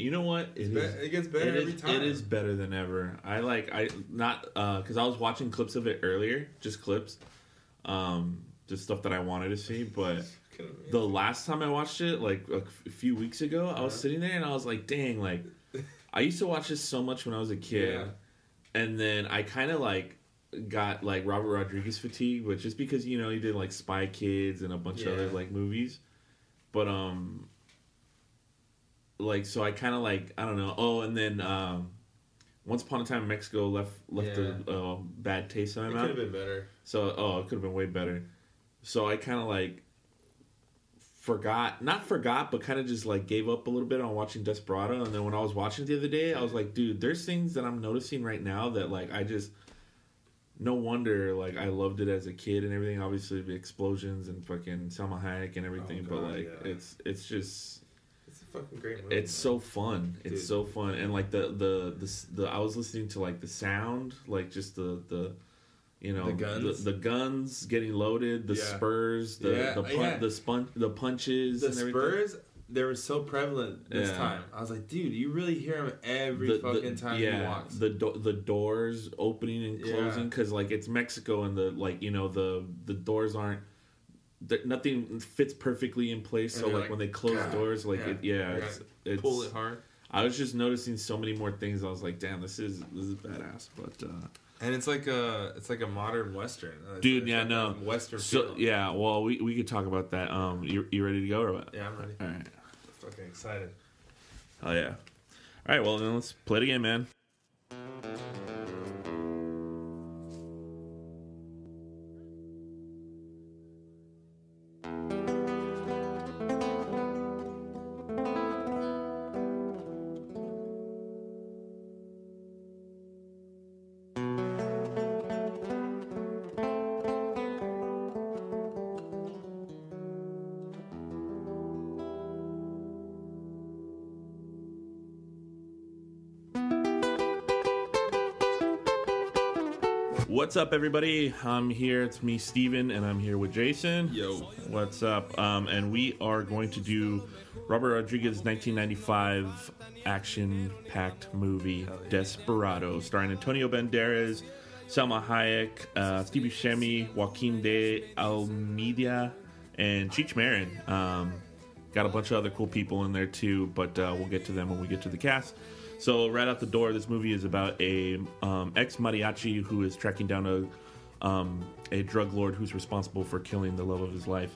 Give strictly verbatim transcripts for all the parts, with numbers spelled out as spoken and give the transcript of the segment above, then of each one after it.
You know what? It, is, be- it gets better it every is, time. It is better than ever. I like I not uh, because I was watching clips of it earlier, just clips, um, just stuff that I wanted to see. But the last time I watched it, like a f- few weeks ago, I was yeah. sitting there and I was like, dang, like I used to watch this so much when I was a kid, yeah. and then I kind of like. Got like Robert Rodriguez fatigue, but just because you know he did like Spy Kids and a bunch yeah. of other like movies, but um, like so I kind of like I don't know. Oh, and then um, Once Upon a Time in Mexico left left yeah. a uh, bad taste in my mouth. It could have been better. So oh, it could have been way better. So I kind of like forgot, not forgot, but kind of just like gave up a little bit on watching Desperado. And then when I was watching it the other day, I was like, dude, there's things that I'm noticing right now that like I just. No wonder, like, I loved it as a kid and everything. Obviously, the explosions and fucking Salma Hayek and everything. Oh, God, but, like, yeah. it's it's just... It's a fucking great movie. It's man. so fun. Dude. It's so fun. And, like, the, the... the the I was listening to, like, the sound. Like, just the... the you know... The guns? The, the guns getting loaded. The yeah. spurs. The yeah. the, pun- yeah. the, spun- the punches the and everything. The spurs... They were so prevalent this yeah. time. I was like, dude, you really hear him every the, fucking the, time yeah, he walks. The do- the doors opening and closing because yeah. like it's Mexico and the like you know the the doors aren't nothing fits perfectly in place. And so like, like when they close God. doors, like yeah, it, yeah it's, it's pull it hard. I was just noticing so many more things. I was like, damn, this is this is badass. But uh, and it's like a it's like a modern Western, it's, dude. It's yeah, like no Western. So film. yeah, well, we we could talk about that. Um, you you ready to go or what? Yeah, I'm ready. All right. Fucking excited. Oh yeah. Alright, well then let's play it again, man. What's up, everybody? I'm here. It's me, Steven, and I'm here with Jason. Yo. What's up? Um, and we are going to do Robert Rodriguez's nineteen ninety-five action-packed movie, yeah. Desperado, starring Antonio Banderas, Salma Hayek, uh, Steve Buscemi, Joaquim de Almeida, and Cheech Marin. Um, got a bunch of other cool people in there, too, but uh, we'll get to them when we get to the cast. So right out the door, this movie is about a um, ex-mariachi who is tracking down a um, a drug lord who's responsible for killing the love of his life.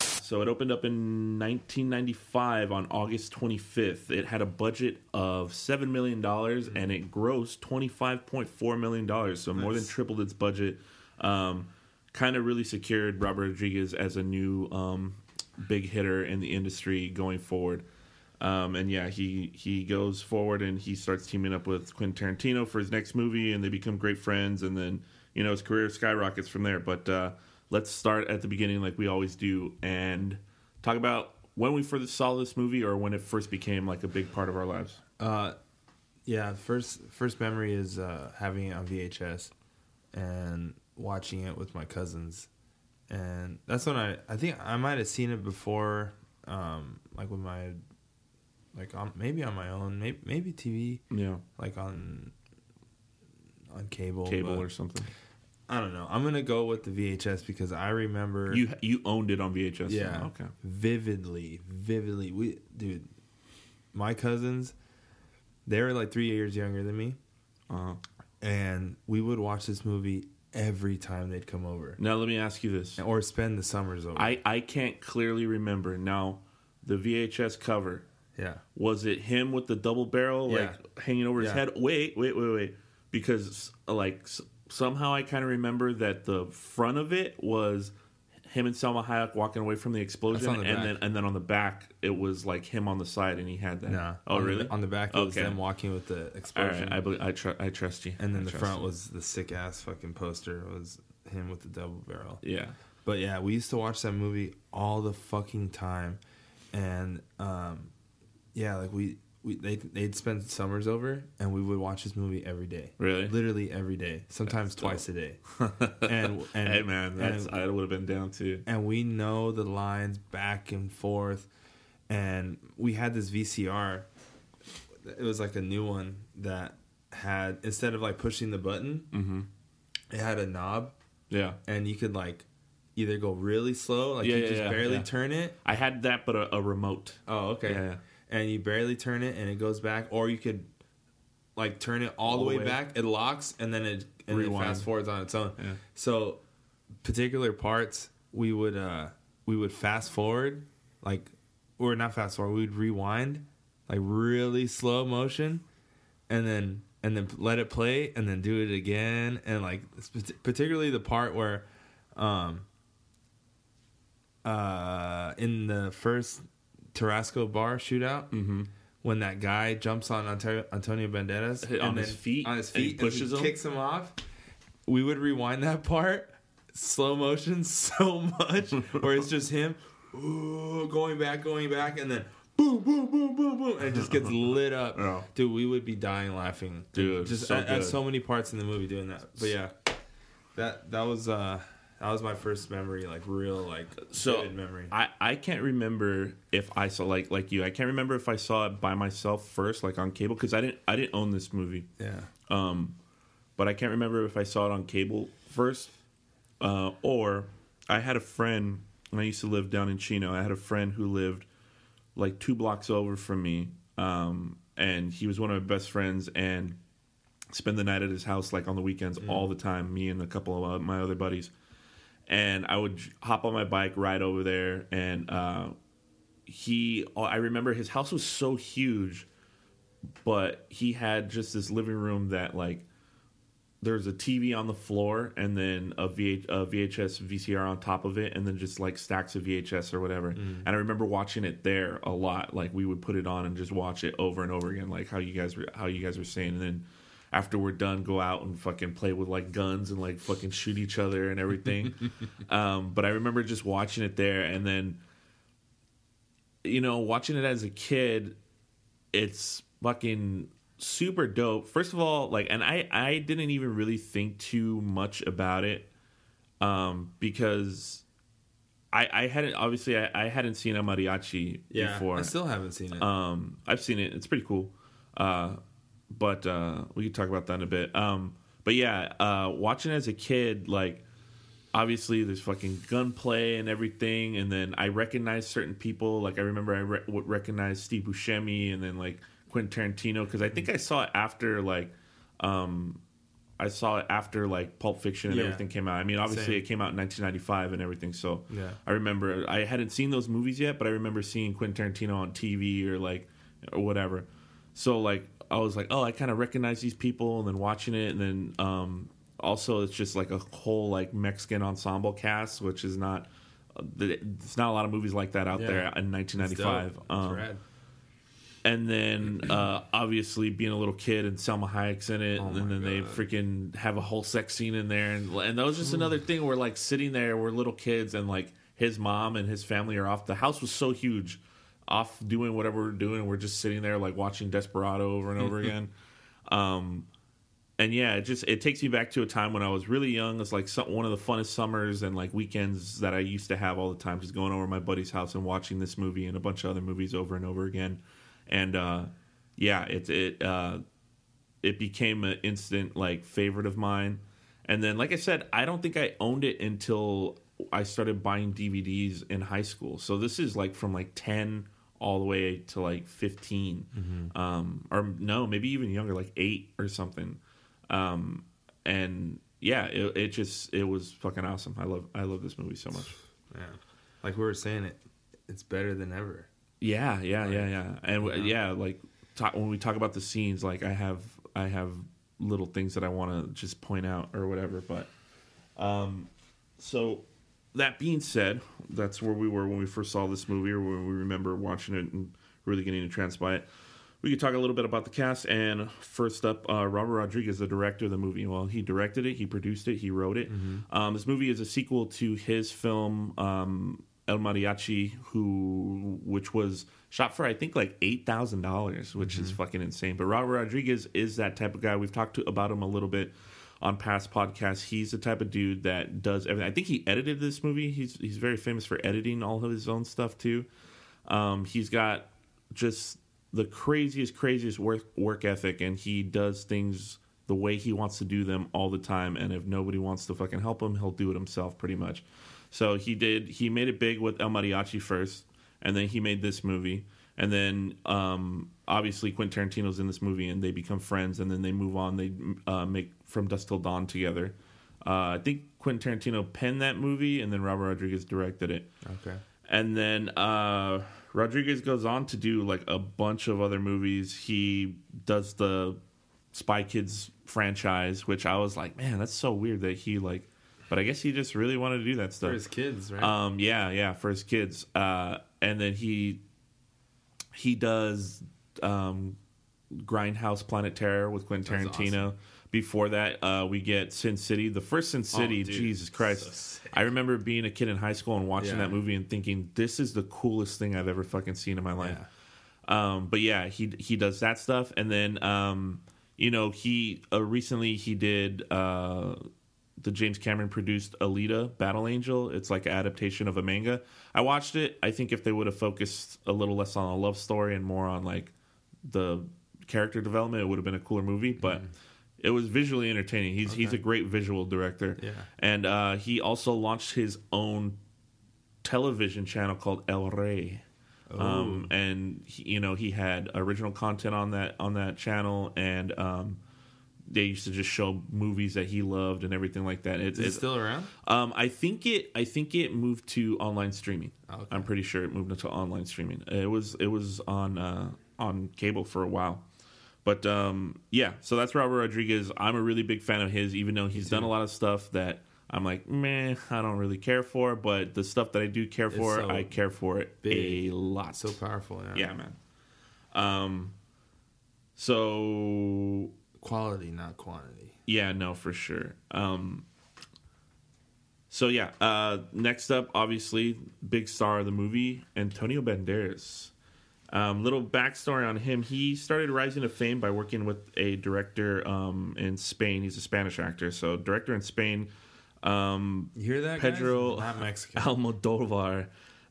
So it opened up in nineteen ninety-five on August twenty-fifth. It had a budget of seven million dollars, mm-hmm. and it grossed twenty-five point four million dollars, so nice. More than tripled its budget. Um, kind of really secured Robert Rodriguez as a new um, big hitter in the industry going forward. Um, and yeah, he, he goes forward and he starts teaming up with Quentin Tarantino for his next movie, and they become great friends. And then, you know, his career skyrockets from there. But uh, let's start at the beginning like we always do and talk about when we first saw this movie or when it first became like a big part of our lives. Uh, yeah, first first memory is uh, having it on V H S and watching it with my cousins. And that's when I, I think I might have seen it before, um, like with my... Like on, maybe on my own, maybe maybe T V, yeah, like on on cable, cable or something. I don't know. I'm gonna go with the V H S because I remember you you owned it on V H S. Yeah, okay. Vividly, vividly. We, dude, my cousins, they were like three years younger than me, uh-huh. and we would watch this movie every time they'd come over. Now let me ask you this, or spend the summers over. I I can't clearly remember now the V H S cover. Yeah. Was it him with the double barrel, yeah. like, hanging over yeah. his head? Wait, wait, wait, wait. Because, like, s- somehow I kind of remember that the front of it was him and Salma Hayek walking away from the explosion. The and back. then and then on the back, it was, like, him on the side, and he had that. Nah. Oh, on really? The, on the back, it okay. was them walking with the explosion. All right, I, believe, I, tr- I trust you. And then I the front you. was the sick-ass fucking poster. It was him with the double barrel. Yeah. But, yeah, we used to watch that movie all the fucking time. And, um... yeah, like we, we they they'd spend summers over, and we would watch this movie every day. Really, literally every day, sometimes that's twice dope. a day. And, and hey, man, that's and, I would have been down too. And we know the lines back and forth, and we had this V C R it was like a new one that had, instead of like pushing the button, mm-hmm. it had a knob. Yeah. And you could like either go really slow, like yeah, you yeah, just yeah, barely yeah. turn it. I had that, but a, a remote. Oh, okay. Yeah, yeah. And you barely turn it, and it goes back. Or you could like turn it all, all the way, way back. It locks, and then it, and it fast forwards on its own. Yeah. So particular parts, we would uh, we would fast forward, like or not fast forward. We would rewind, like really slow motion, and then and then let it play, and then do it again, and like particularly the part where. Um, Uh, in the first Tarasco bar shootout, mm-hmm. when that guy jumps on Anto- Antonio Banderas Hit on and his feet, on his feet, and he pushes and he him, kicks him off. We would rewind that part, slow motion, so much, where it's just him, ooh, going back, going back, and then boom, boom, boom, boom, boom, and it just gets lit up. Yeah. Dude, we would be dying laughing, dude. Just so at, at so many parts in the movie doing that. But yeah, that that was. Uh, That was my first memory, like real, like so vivid memory. I, I can't remember if I saw like like you. I can't remember if I saw it by myself first, like on cable, because I didn't I didn't own this movie. Yeah. Um, but I can't remember if I saw it on cable first, uh, or I had a friend. When I used to live down in Chino, I had a friend who lived like two blocks over from me, um, and he was one of my best friends, and spent the night at his house like on the weekends mm. all the time. Me and a couple of my other buddies. And I would hop on my bike, ride over there, and uh, he, I remember his house was so huge, but he had just this living room that, like, there's a T V on the floor and then a, v- a V H S V C R on top of it and then just, like, stacks of V H S or whatever. Mm. And I remember watching it there a lot. Like, we would put it on and just watch it over and over again, like how you guys were, how you guys were saying. And then... after we're done, go out and fucking play with, like, guns and, like, fucking shoot each other and everything. um, but I remember just watching it there. And then, you know, watching it as a kid, it's fucking super dope. First of all, like, and I, I didn't even really think too much about it um, because I, I hadn't, obviously, I, I hadn't seen El Mariachi yeah, before. I still haven't seen it. Um, I've seen it. It's pretty cool. Uh But uh, we could talk about that in a bit. Um, but yeah, uh, watching as a kid, like, obviously there's fucking gunplay and everything. And then I recognized certain people. Like, I remember I re- recognized Steve Buscemi and then, like, Quentin Tarantino. Because I think I saw it after, like, um, I saw it after, like, Pulp Fiction and yeah. everything came out. I mean, obviously Same. It came out in nineteen ninety-five and everything. So yeah. I remember I hadn't seen those movies yet, but I remember seeing Quentin Tarantino on T V or, like, or whatever. So, like, I was like, oh, I kind of recognize these people, and then watching it, and then um, also it's just like a whole like Mexican ensemble cast, which is not, it's not a lot of movies like that out yeah. there in nineteen ninety-five. That's um, rad. And then uh, obviously being a little kid and Salma Hayek's in it, oh and then God. They freaking have a whole sex scene in there, and and that was just another thing where like sitting there, we're little kids, and like his mom and his family are off. The house was so huge. Off doing whatever we're doing, we're just sitting there like watching Desperado over and over again, um, and yeah, it just it takes me back to a time when I was really young. It's like some, one of the funnest summers and like weekends that I used to have all the time, just going over to my buddy's house and watching this movie and a bunch of other movies over and over again. And uh, yeah, it it uh, it became an instant like favorite of mine. And then, like I said, I don't think I owned it until I started buying D V Ds in high school. So this is like from like ten. All the way to like fifteen, mm-hmm. um, or no, maybe even younger, like eight or something. Um, and yeah, it, it just it was fucking awesome. I love I love this movie so much. Yeah, like we were saying, it it's better than ever. Yeah, yeah, like, yeah, yeah, and you know? yeah, like talk, when we talk about the scenes, like I have I have little things that I want to just point out or whatever. But um, so. That being said, that's where we were when we first saw this movie, or when we remember watching it and really getting entranced by it. We could talk a little bit about the cast. And first up, uh, Robert Rodriguez, the director of the movie. Well, he directed it, he produced it, he wrote it. Mm-hmm. Um, this movie is a sequel to his film um, El Mariachi, who which was shot for I think like eight thousand dollars, which mm-hmm. is fucking insane. But Robert Rodriguez is that type of guy. We've talked to, about him a little bit. On past podcasts, he's the type of dude that does everything. I think he edited this movie. He's he's very famous for editing all of his own stuff, too. Um, he's got just the craziest, craziest work, work ethic, and he does things the way he wants to do them all the time. And if nobody wants to fucking help him, he'll do it himself pretty much. So he did. He made it big with El Mariachi first, and then he made this movie. And then, um, obviously, Quentin Tarantino's in this movie, and they become friends, and then they move on. They uh, make From Dusk Till Dawn together. Uh, I think Quentin Tarantino penned that movie, and then Robert Rodriguez directed it. Okay. And then uh, Rodriguez goes on to do, like, a bunch of other movies. He does the Spy Kids franchise, which I was like, man, that's so weird that he, like... But I guess he just really wanted to do that stuff. For his kids, right? Um, yeah, yeah, for his kids. Uh, and then he... He does um, Grindhouse Planet Terror with Quentin That's Tarantino. Awesome. Before that, uh, we get Sin City. The first Sin City, oh, dude, Jesus Christ. So I remember being a kid in high school and watching yeah. that movie and thinking, this is the coolest thing I've ever fucking seen in my life. Yeah. Um, but yeah, he he does that stuff. And then, um, you know, he uh, recently he did... Uh, the James Cameron produced Alita, Battle Angel. It's like an adaptation of a manga. I watched it. I think if they would have focused a little less on a love story and more on like the character development, it would have been a cooler movie. But mm. it was visually entertaining. He's okay. he's a great visual director. Yeah. And uh, he also launched his own television channel called El Rey. Oh. Um, and he, you know, he had original content on that on that channel, and um, they used to just show movies that he loved and everything like that. It, Is it it's, still around? Um, I think it. I think it moved to online streaming. Oh, okay. I'm pretty sure it moved into online streaming. It was. It was on uh, on cable for a while, but um, yeah. So that's Robert Rodriguez. I'm a really big fan of his, even though he's done a lot of stuff that I'm like, meh, I don't really care for. But the stuff that I do care for, so I care for it big. a lot. So powerful. Yeah, yeah man. Um. So. Quality, not quantity. Yeah, no, for sure. Um, so, yeah. Uh, next up, obviously, big star of the movie, Antonio Banderas. Um, little backstory on him. He started rising to fame by working with a director um, in Spain. He's a Spanish actor. So, director in Spain. Um, you hear that, Pedro guys? Not Mexican. Almodovar.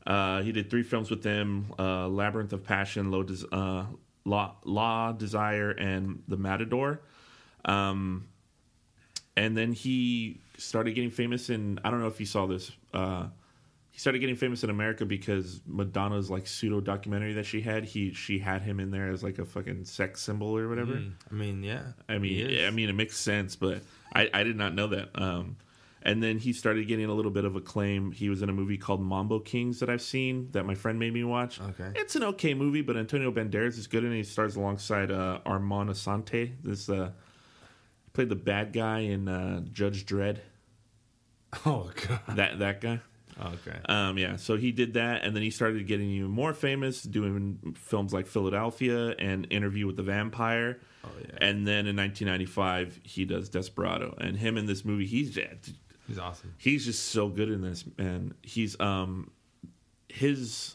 Uh, he did three films with him. Uh, Labyrinth of Passion, Low Des- uh Law, Law, Desire, and The Matador. Um, and then he started getting famous in... I don't know if you saw this. Uh, he started getting famous in America because Madonna's, like, pseudo-documentary that she had, he she had him in there as, like, a fucking sex symbol or whatever. Mm, I mean, yeah. I mean, I mean, it makes sense, but I, I did not know that. Um, and then he started getting a little bit of acclaim. He was in a movie called Mambo Kings that I've seen that my friend made me watch. Okay. It's an okay movie, but Antonio Banderas is good in it. He stars alongside uh, Armand Assante. This uh, played the bad guy in uh, Judge Dredd. Oh, God. That that guy. Okay. Um, yeah, so he did that, and then he started getting even more famous, doing films like Philadelphia and Interview with the Vampire. Oh, yeah. And then in nineteen ninety-five, he does Desperado. And him in this movie, he's dead. He's awesome. He's just so good in this, man. He's um, his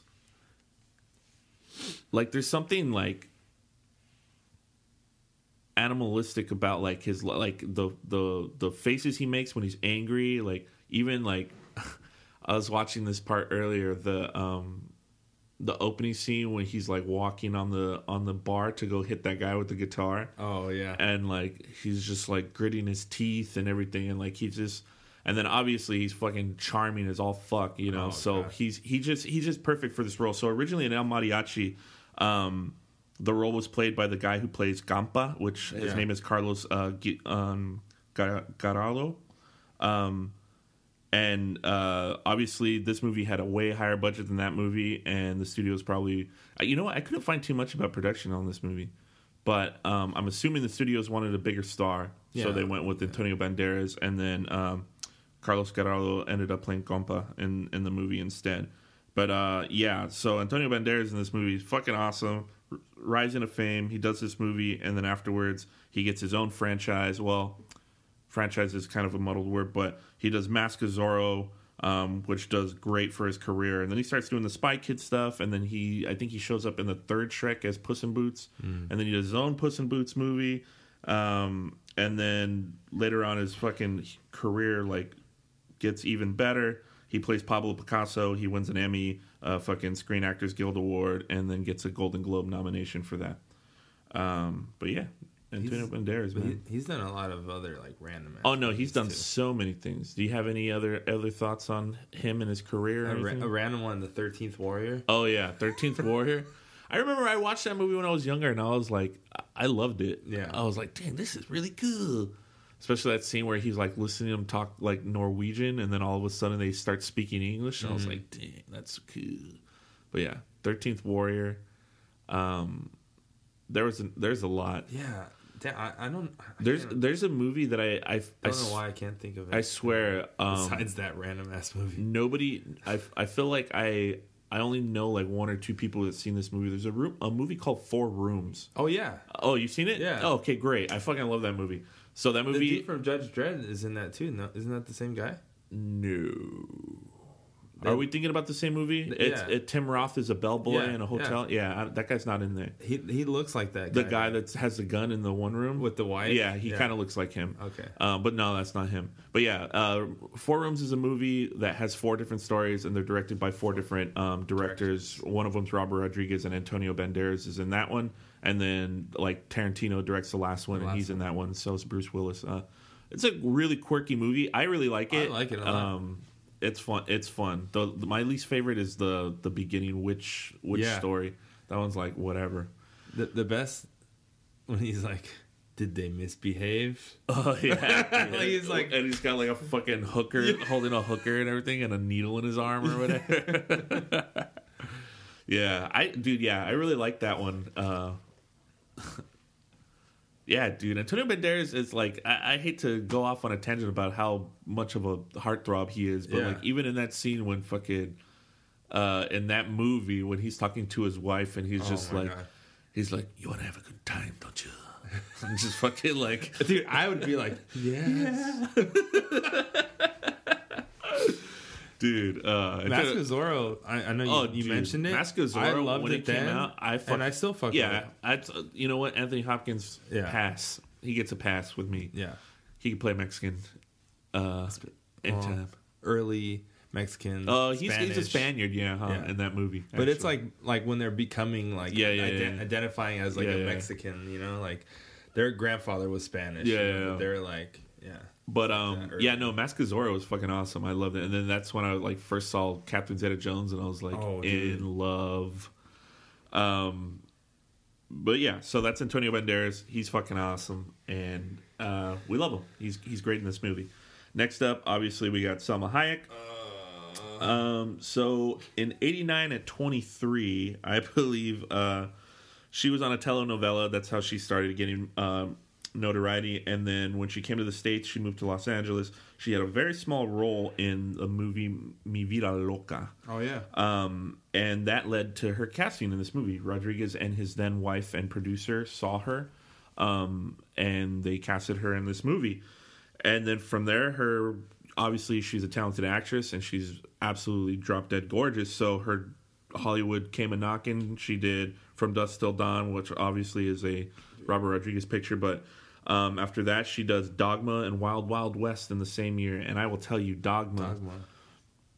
like. There's something like animalistic about like his like the the the faces he makes when he's angry. Like even like I was watching this part earlier. The um, the opening scene when he's like walking on the on the bar to go hit that guy with the guitar. Oh yeah. And like he's just like gritting his teeth and everything, and like he's just. And then obviously he's fucking charming as all fuck, you know. Oh, so God. he's he just he's just perfect for this role. So originally in El Mariachi, um, the role was played by the guy who plays Gampa, which his yeah. name is Carlos uh, G- um, Gar- Garalo. Um, and uh, obviously this movie had a way higher budget than that movie, and the studio's probably you know what I couldn't find too much about production on this movie. But um, I'm assuming the studios wanted a bigger star, yeah. so they went with Antonio Banderas, and then. Um, Carlos Garalo ended up playing Compa in, in the movie instead. But, uh, yeah, so Antonio Banderas in this movie is fucking awesome. R- rising to fame. He does this movie, and then afterwards he gets his own franchise. Well, franchise is kind of a muddled word, but he does Mask of Zorro, um, which does great for his career. And then he starts doing the Spy Kid stuff, and then he I think he shows up in the third Shrek as Puss in Boots. Mm. And then he does his own Puss in Boots movie. Um, and then later on his fucking career, like... gets even better. He plays Pablo Picasso. He wins an Emmy. a fucking Screen Actors Guild Award, and then gets a Golden Globe nomination for that. Um, but yeah, Antonio Banderas, man. He, he's done a lot of other like random. Oh no, he's done too. so many things. Do you have any other other thoughts on him and his career? Or a, ra- a random one, The Thirteenth Warrior. Oh yeah, Thirteenth Warrior. I remember I watched that movie when I was younger, and I was like, I loved it. Yeah, I was like, damn, this is really cool. Especially that scene where he's like listening to him talk like Norwegian, and then all of a sudden they start speaking English. And mm-hmm. I was like, dang, that's cool. But yeah, Thirteenth Warrior. Um, there was a, there's a lot. Yeah, I, I don't. I there's there's a movie that I I, I don't I, know why I can't think of it. I swear. Um, besides that random ass movie, nobody. I I feel like I. I only know like one or two people that have seen this movie. There's a room, a movie called Four Rooms. Oh yeah. Oh, you've seen it? Yeah. Oh, okay, great. I fucking love that movie. So that movie, the dude from Judge Dredd is in that too. No, isn't that the same guy? No. They, Are we thinking about the same movie? Th- it's, yeah. it, Tim Roth is a bellboy yeah, in a hotel. Yeah, yeah I, that guy's not in there. He he looks like that guy. The guy that has the gun in the one room with the wife. Yeah, he yeah. kind of looks like him. Okay. Uh, but no, that's not him. But yeah, uh, Four Rooms is a movie that has four different stories, and they're directed by four different um, directors. Directions. One of them's Robert Rodriguez, and Antonio Banderas is in that one. And then like Tarantino directs the last one, the last and he's one. in that one. So is Bruce Willis. Uh, it's a really quirky movie. I really like it. I like it a lot. Um, It's fun. It's fun. The, the, my least favorite is the the beginning witch witch yeah. story. That one's like whatever. The the best when he's like, did they misbehave? Oh yeah. yeah. Like he's like, and he's got like a fucking hooker yeah. holding a hooker and everything, and a needle in his arm or whatever. yeah, I dude. Yeah, I really like that one. Uh, Yeah, dude. Antonio Banderas is like, I, I hate to go off on a tangent about how much of a heartthrob he is, but yeah. like even in that scene when fucking uh, in that movie when he's talking to his wife and he's oh just like, God. he's like, you want to have a good time, don't you? And just fucking like, dude, I would be like, yes. Yeah. Dude, uh, Mask of Zorro. I, I know you, oh, you dude, mentioned it. Mask of Zorro. I loved when it, it came then, out. I fuck, and I still fuck yeah. With it. I, you know what? Anthony Hopkins yeah. pass. He gets a pass with me. Yeah, he can play Mexican. Uh, in um, time, early Mexican. Oh, uh, he's, he's a Spaniard. Yeah, huh, yeah, in that movie. Actually. But it's like like when they're becoming like yeah, yeah, ident- yeah. identifying as like yeah, a yeah. Mexican. You know, like their grandfather was Spanish. Yeah, yeah, yeah. They're like yeah. But um, yeah, yeah, no, Mask of Zorro was fucking awesome. I loved it, and then that's when I like first saw Captain Zeta-Jones, and I was like oh, in love. Um, but yeah, so that's Antonio Banderas. He's fucking awesome, and uh, we love him. He's he's great in this movie. Next up, obviously, we got Salma Hayek. Uh... Um, so in eighty-nine at twenty-three, I believe uh, she was on a telenovela. That's how she started getting. Um, notoriety, and then when she came to the States, she moved to Los Angeles. She had a very small role in the movie Mi Vida Loca. Oh yeah. Um, and that led to her casting in this movie. Rodriguez and his then wife and producer saw her, um, and they casted her in this movie. And then from there, her obviously she's a talented actress, and she's absolutely drop dead gorgeous. So her Hollywood came a knocking. She did From Dusk Till Dawn, which obviously is a Robert Rodriguez picture, but. Um, after that, she does Dogma and Wild Wild West in the same year. And I will tell you, Dogma. Dogma.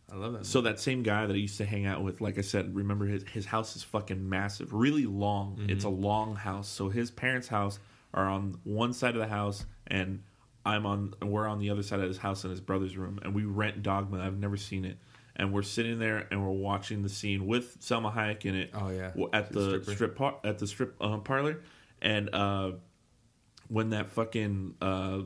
I love that. So that same guy that I used to hang out with, like I said, remember his, his house is fucking massive. Really long. Mm-hmm. It's a long house. So his parents' house are on one side of the house, and I'm on. we're on the other side of his house in his brother's room. And we rent Dogma. I've never seen it. And we're sitting there, and we're watching the scene with Salma Hayek in it. Oh, yeah. At the, the strip par- at the strip uh, parlor. And... uh when that fucking uh,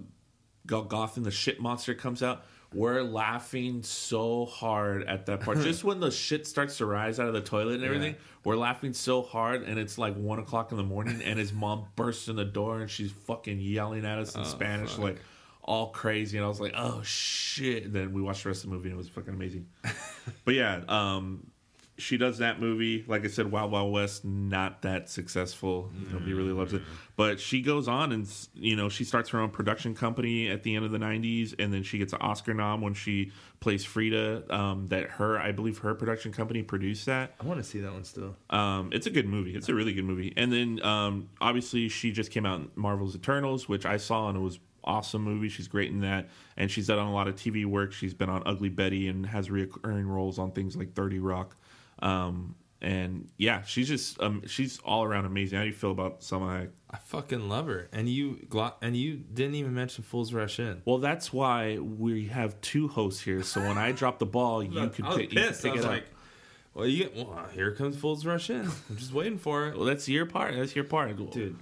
Golgothan, the shit monster, comes out, we're laughing so hard at that part. Just when the shit starts to rise out of the toilet and everything, yeah. we're laughing so hard, and it's like one o'clock in the morning, and his mom bursts in the door, and she's fucking yelling at us in oh, Spanish, fuck. like, all crazy. And I was like, oh, shit. And then we watched the rest of the movie, and it was fucking amazing. But yeah, um, she does that movie. Like I said, Wild Wild West, not that successful. Mm. Nobody really loves it. But she goes on and, you know, she starts her own production company at the end of the nineties. And then she gets an Oscar nom when she plays Frida. Um, that her, I believe her production company produced that. I want to see that one still. Um, it's a good movie. It's a really good movie. And then, um, obviously, she just came out in Marvel's Eternals, which I saw and it was awesome movie. She's great in that, and she's done a lot of T V work. She's been on Ugly Betty and has reoccurring roles on things like thirty Rock. Um, and yeah, she's just um, she's all around amazing. How do you feel about Salma Hayek? I fucking love her. And you and you didn't even mention Fool's Rush In. Well, that's why we have two hosts here. So when I drop the ball, you can pick, pick it up. I was pissed. I was like, well, you get, well, here comes Fool's Rush In. I'm just waiting for it. Well, that's your part. That's your part, dude.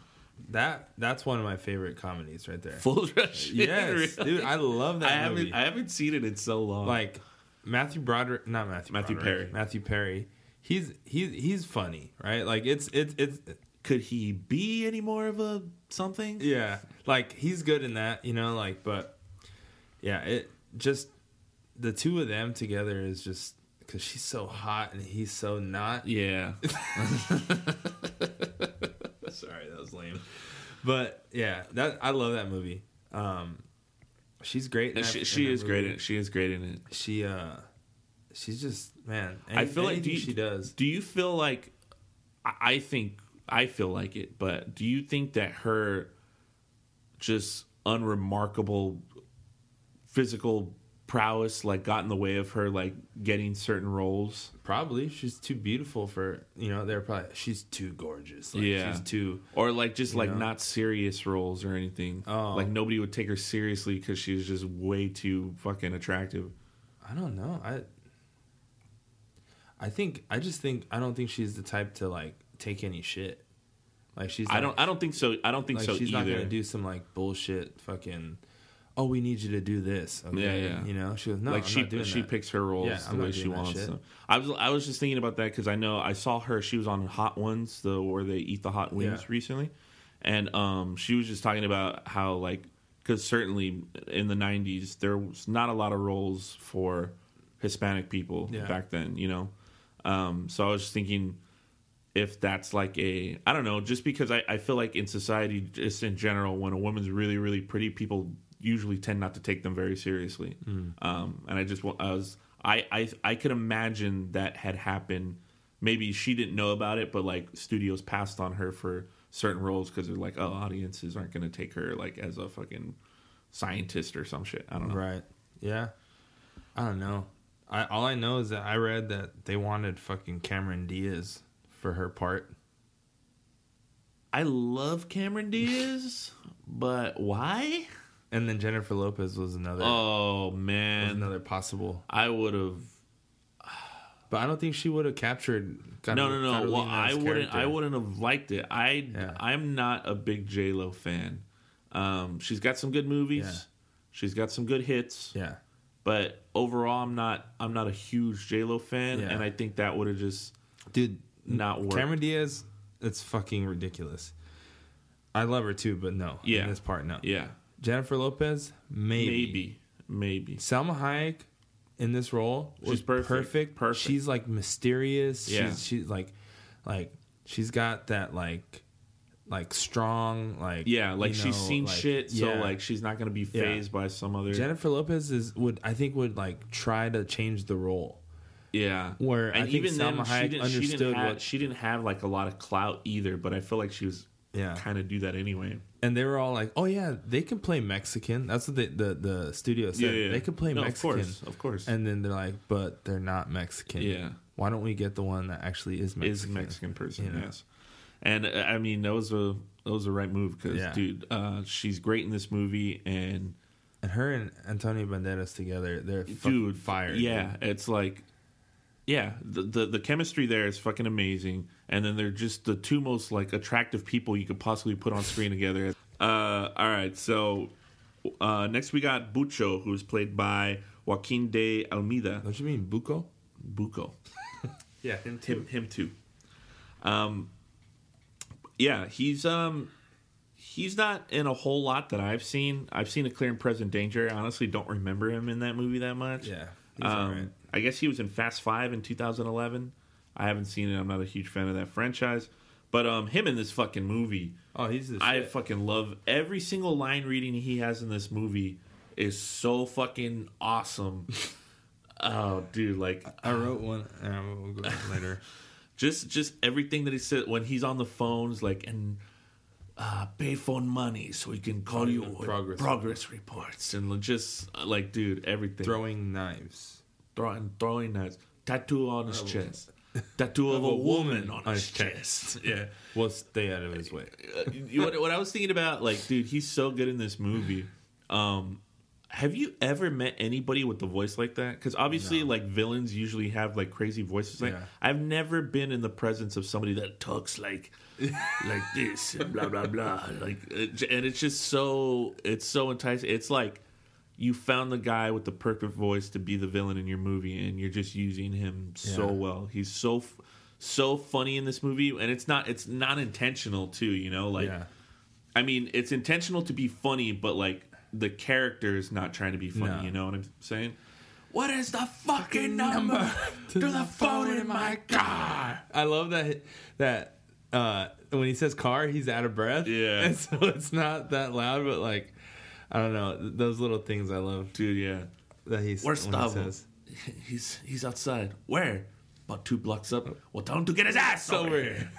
That that's one of my favorite comedies right there. Fool's Rush In. Yes, really? Dude, I love that I movie. Haven't, I haven't seen it in so long. Like Matthew Broderick, not Matthew. Matthew Broderick, Perry. Matthew Perry. He's he's he's funny, right? Like it's it's it's. Could he be any more of a something? Yeah, like he's good in that, you know. Like, but yeah, it just the two of them together is just because she's so hot and he's so not. Yeah. Sorry, that was lame. But yeah, that I love that movie. Um, she's great. In that, she she in that is movie. great in it. She is great in it. She uh, she's just man. Any, I feel like do you, she does. Do you feel like? I think I feel like it, but do you think that her just unremarkable physical prowess like got in the way of her like getting certain roles? Probably. She's too beautiful for, you know, they're probably she's too gorgeous, like, yeah, she's too, or like just like know? Not serious roles or anything. Oh, like nobody would take her seriously because she's just way too fucking attractive. I don't know. I i think i just think i don't think she's the type to like take any shit. Like she's not, i don't i don't think so i don't think like, so she's either. Not gonna do some like bullshit fucking, oh, we need you to do this. Okay? Yeah, yeah. You know, she goes, no, like I'm she not doing she that. Picks her roles yeah, the way she wants them. I was I was just thinking about that because I know I saw her. She was on Hot Ones, the where they eat the hot wings yeah. recently, and um, she was just talking about how like because certainly in the nineties there was not a lot of roles for Hispanic people yeah. back then. You know, um, so I was just thinking if that's like a I don't know, just because I, I feel like in society just in general when a woman's really really pretty people usually tend not to take them very seriously. Mm. Um, and I just I was I, I I could imagine that had happened. Maybe she didn't know about it, but like studios passed on her for certain roles because they're like, oh, audiences aren't going to take her like as a fucking scientist or some shit. I don't know. Right. Yeah. I don't know. I all I know is that I read that they wanted fucking Cameron Diaz for her part. I love Cameron Diaz, but why? And then Jennifer Lopez was another. Oh man, was another possible. I would have, but I don't think she would have captured. No, no, no. Well, I wouldn't. I wouldn't have liked it. I, yeah. I'm not a big J Lo fan. Um, she's got some good movies. Yeah. She's got some good hits. Yeah. But overall, I'm not. I'm not a huge J Lo fan, yeah. and I think that would have just, dude, not worked. Cameron Diaz, it's fucking ridiculous. I love her too, but no. Yeah. In this part, no. Yeah. Jennifer Lopez, maybe. Maybe. Maybe. Salma Hayek in this role was perfect. perfect. Perfect. She's like mysterious. Yeah. She's, she's like like she's got that like like strong like yeah, like she's know, seen like, shit, so yeah. like she's not going to be phased yeah. by some other. Jennifer Lopez is would I think would like try to change the role. Yeah. Where and I even think Salma Hayek she didn't, understood she didn't have, what she didn't have like a lot of clout either, but I feel like she was yeah. kind of do that anyway. And they were all like, oh, yeah, they can play Mexican. That's what they, the, the studio said. Yeah, yeah. They can play no, Mexican. Of course, of course. And then they're like, but they're not Mexican. Yeah. Why don't we get the one that actually is Mexican? Is a Mexican person, you know? Yes. And, uh, I mean, that was a, that was a right move because, yeah. dude, uh, she's great in this movie. And and her and Antonio Banderas together, they're fucking fire. Yeah, dude. It's like, yeah, the, the, the chemistry there is fucking amazing. And then they're just the two most like attractive people you could possibly put on screen together. Uh, all right, so uh, next we got Bucho, who's played by Joaquim de Almeida. Don't you mean Buco? Buco. Yeah, him too. Him, him too. Um, yeah, he's um, he's not in a whole lot that I've seen. I've seen A Clear and Present Danger. I honestly don't remember him in that movie that much. Yeah, he's um, all right. I guess he was in Fast Five in two thousand eleven. I haven't seen it. I'm not a huge fan of that franchise. But um, him in this fucking movie. Oh, he's the shit. I fucking love every single line reading he has in this movie is so fucking awesome. Oh, dude, like I wrote one. Um, we'll go to it later. just, just everything that he said when he's on the phones, like and uh, pay phone money so he can call you progress. progress reports and just like, dude, everything. Throwing knives, throwing throwing knives, tattoo on his chest. tattoo of a, a woman, woman on his, his chest. chest. Yeah. Well, stay out of his way. what, what I was thinking about, like, dude, he's so good in this movie. Um, have you ever met anybody with a voice like that? Because obviously, no. like, villains usually have, like, crazy voices. Like, yeah. I've never been in the presence of somebody that talks like like this and blah, blah, blah. Like, and it's just so, it's so enticing. It's like, you found the guy with the perfect voice to be the villain in your movie, and you're just using him yeah. so well. He's so so funny in this movie, and it's not it's not intentional too, you know? Like, yeah. I mean, it's intentional to be funny, but like the character is not trying to be funny, no. you know what I'm saying? What is the fucking number, number to, to the, the phone, phone in my car? I love that that uh, when he says car, he's out of breath. Yeah. And so it's not that loud, but like, I don't know, those little things I love, dude. Yeah, that he's. Where's Gustavo? He he's he's outside. Where? About two blocks up. Well, tell him to get his ass over, over here.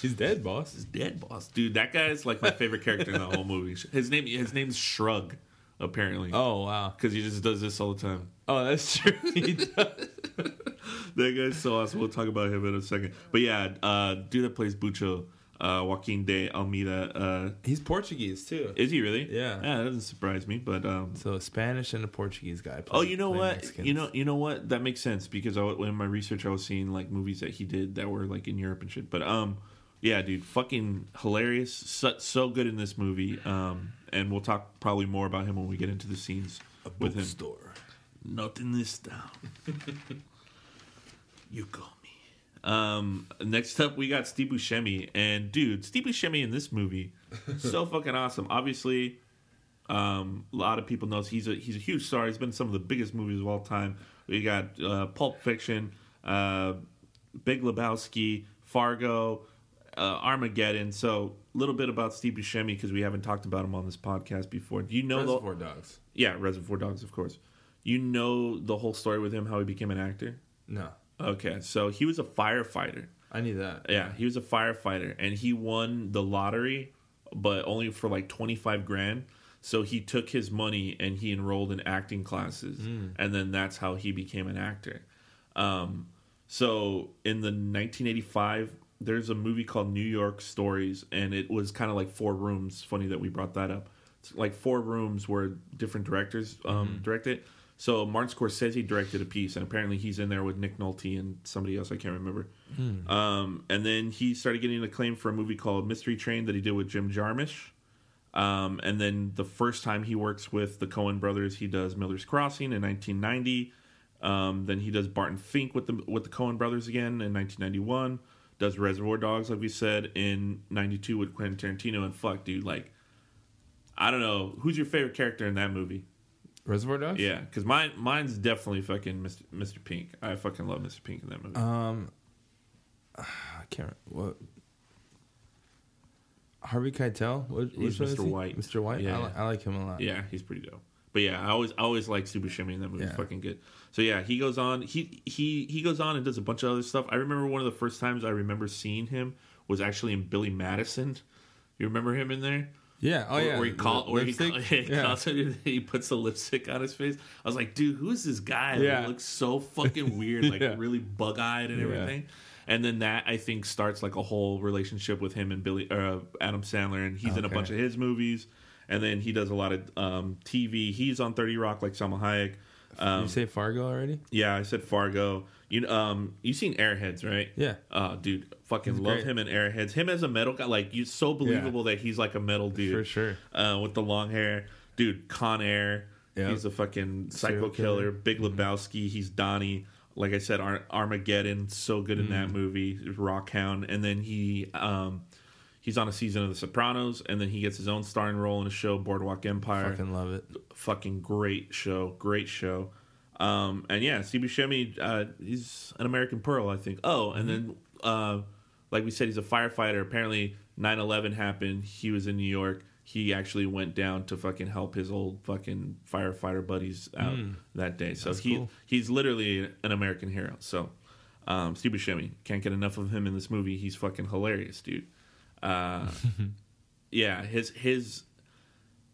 He's dead, boss. He's dead, boss. Dude, that guy's like my favorite character in the whole movie. His name his name's Shrug, apparently. Oh wow, because he just does this all the time. Oh, that's true. He does. That guy's so awesome. We'll talk about him in a second. But yeah, uh, dude that plays Bucho. Uh, Joaquim de Almeida. Uh, He's Portuguese too. Is he really? Yeah. Yeah, that doesn't surprise me. But um, so a Spanish and a Portuguese guy. Play, oh, you know what? Mexicans. You know, you know what? That makes sense because I, in my research, I was seeing like movies that he did that were like in Europe and shit. But um, yeah, dude, fucking hilarious. So, so good in this movie. Um, and we'll talk probably more about him when we get into the scenes a with him. Store. Not in this town. You go. Um, next up, we got Steve Buscemi. And, dude, Steve Buscemi in this movie, so fucking awesome. Obviously, um, a lot of people know he's a he's a huge star. He's been in some of the biggest movies of all time. We got uh, Pulp Fiction, uh, Big Lebowski, Fargo, uh, Armageddon. So, a little bit about Steve Buscemi because we haven't talked about him on this podcast before. Do you know Reservoir the, Dogs. Yeah, Reservoir Dogs, of course. You know the whole story with him, how he became an actor? No. Okay, so he was a firefighter. I knew that. Yeah, he was a firefighter, and he won the lottery, but only for like twenty-five grand. So he took his money and he enrolled in acting classes, mm. and then that's how he became an actor. Um, so in the nineteen eighty-five, there's a movie called New York Stories, and it was kind of like Four Rooms. Funny that we brought that up. It's like Four Rooms where different directors um, mm-hmm. directed. So Martin Scorsese directed a piece, and apparently he's in there with Nick Nolte and somebody else I can't remember. Hmm. Um, and then he started getting acclaim for a movie called Mystery Train that he did with Jim Jarmusch. Um, and then the first time he works with the Coen brothers, he does Miller's Crossing in nineteen ninety. Um, then he does Barton Fink with the with the Coen brothers again in nineteen ninety-one. Does Reservoir Dogs, like we said, in ninety-two with Quentin Tarantino. And fuck, dude, like, I don't know, who's your favorite character in that movie? Reservoir Dogs? Yeah, because mine, mine's definitely fucking Mister Mister Pink. I fucking love Mister Pink in that movie. Um, I can't remember. What? Harvey Keitel? What, he's Mister White. Mister White? Yeah. I, li- I like him a lot. Yeah, he's pretty dope. But yeah, I always I always like Steve Buscemi in that movie. Yeah. It's fucking good. So yeah, he goes on. He, he, he goes on and does a bunch of other stuff. I remember one of the first times I remember seeing him was actually in Billy Madison. You remember him in there? Yeah, oh or, yeah. Where he call, where he, call, yeah. calls him, he puts the lipstick on his face. I was like, dude, who is this guy yeah. that looks so fucking weird, like yeah. really bug-eyed and everything? Yeah. And then that, I think, starts like a whole relationship with him and Billy uh, Adam Sandler, and he's okay. in a bunch of his movies. And then he does a lot of um, T V. He's on thirty Rock, like Salma Hayek. Um, you say Fargo already? Yeah, I said Fargo. You um, you've seen Airheads, right? Yeah. Oh, dude, fucking he's love great. Him in Airheads. Him as a metal guy, like, you're so believable yeah. that he's like a metal dude for sure. Uh, with the long hair, dude. Con Air. Yep. He's a fucking psycho killer. killer. Big Lebowski. Mm-hmm. He's Donnie. Like I said, Ar- Armageddon. So good in mm-hmm. that movie. Rockhound. And then he um, he's on a season of The Sopranos, and then he gets his own starring role in a show, Boardwalk Empire. Fucking love it. Fucking great show. Great show. Um, and yeah, Steve Buscemi, uh, he's an American pearl, I think. Oh, and mm-hmm. then, uh, like we said, he's a firefighter. Apparently, nine eleven happened. He was in New York. He actually went down to fucking help his old fucking firefighter buddies out mm. that day. So That's he cool. he's literally an American hero. So um, Steve Buscemi, can't get enough of him in this movie. He's fucking hilarious, dude. Uh, yeah, his his.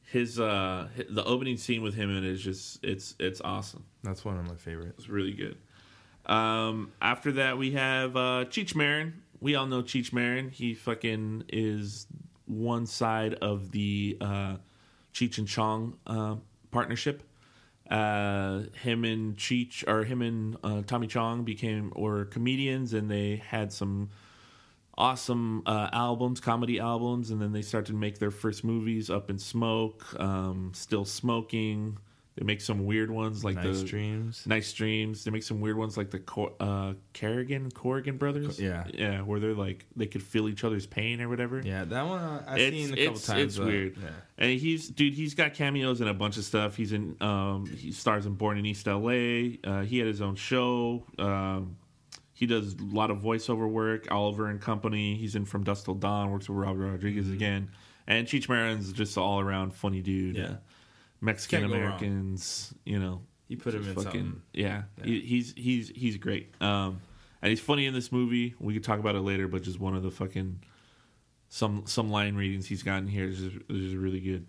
His uh the opening scene with him in it is just it's it's awesome. That's one of my favorites. It's really good. Um, after that, we have uh, Cheech Marin. We all know Cheech Marin. He fucking is one side of the uh, Cheech and Chong uh, partnership. Uh, him and Cheech, or him and uh, Tommy Chong became, or comedians, and they had some awesome uh, albums, comedy albums, and then they started to make their first movies, Up in Smoke, um, Still Smoking. They make some weird ones like nice the dreams. Nice Dreams. They make some weird ones like the Cor- uh, Kerrigan, Corrigan brothers. Yeah, yeah, where they're like they could feel each other's pain or whatever. Yeah, that one uh, I've it's, seen a couple it's, times. It's but, weird. Yeah. And he's dude. He's got cameos in a bunch of stuff. He's in. Um, he stars in Born in East L A. Uh, he had his own show. Um, he does a lot of voiceover work. Oliver and Company. He's in From Dusk Till Dawn. Works with Robert Rodriguez mm-hmm. again. And Cheech Marin's just an all around funny dude. Yeah. Mexican Americans, you know. You put him in fucking, something. Yeah, yeah. He, he's he's he's great, um, and he's funny in this movie. We could talk about it later, but just one of the fucking some some line readings he's gotten here is just, is just really good.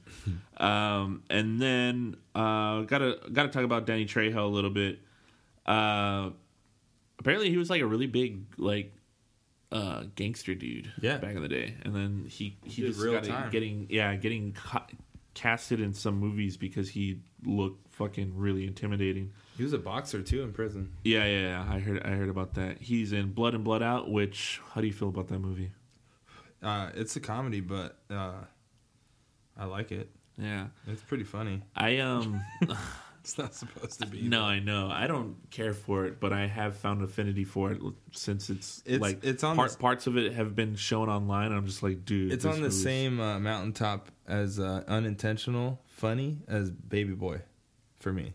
um, and then uh, gotta gotta talk about Danny Trejo a little bit. Uh, apparently, he was like a really big like. Uh, gangster dude, yeah. back in the day, and then he he, he just real got time. getting yeah getting. Caught, casted in some movies because he looked fucking really intimidating. He was a boxer too in prison. Yeah, yeah, yeah. I heard, I heard about that. He's in Blood and Blood Out. Which, how do you feel about that movie? Uh, it's a comedy, but uh, I like it. Yeah, it's pretty funny. I um, it's not supposed to be. No, I know. I don't care for it, but I have found affinity for it since it's, it's like it's on part, the, parts of it have been shown online. And I'm just like, dude, it's on the movie's... same uh, mountaintop. As uh, unintentional funny as Baby Boy, for me.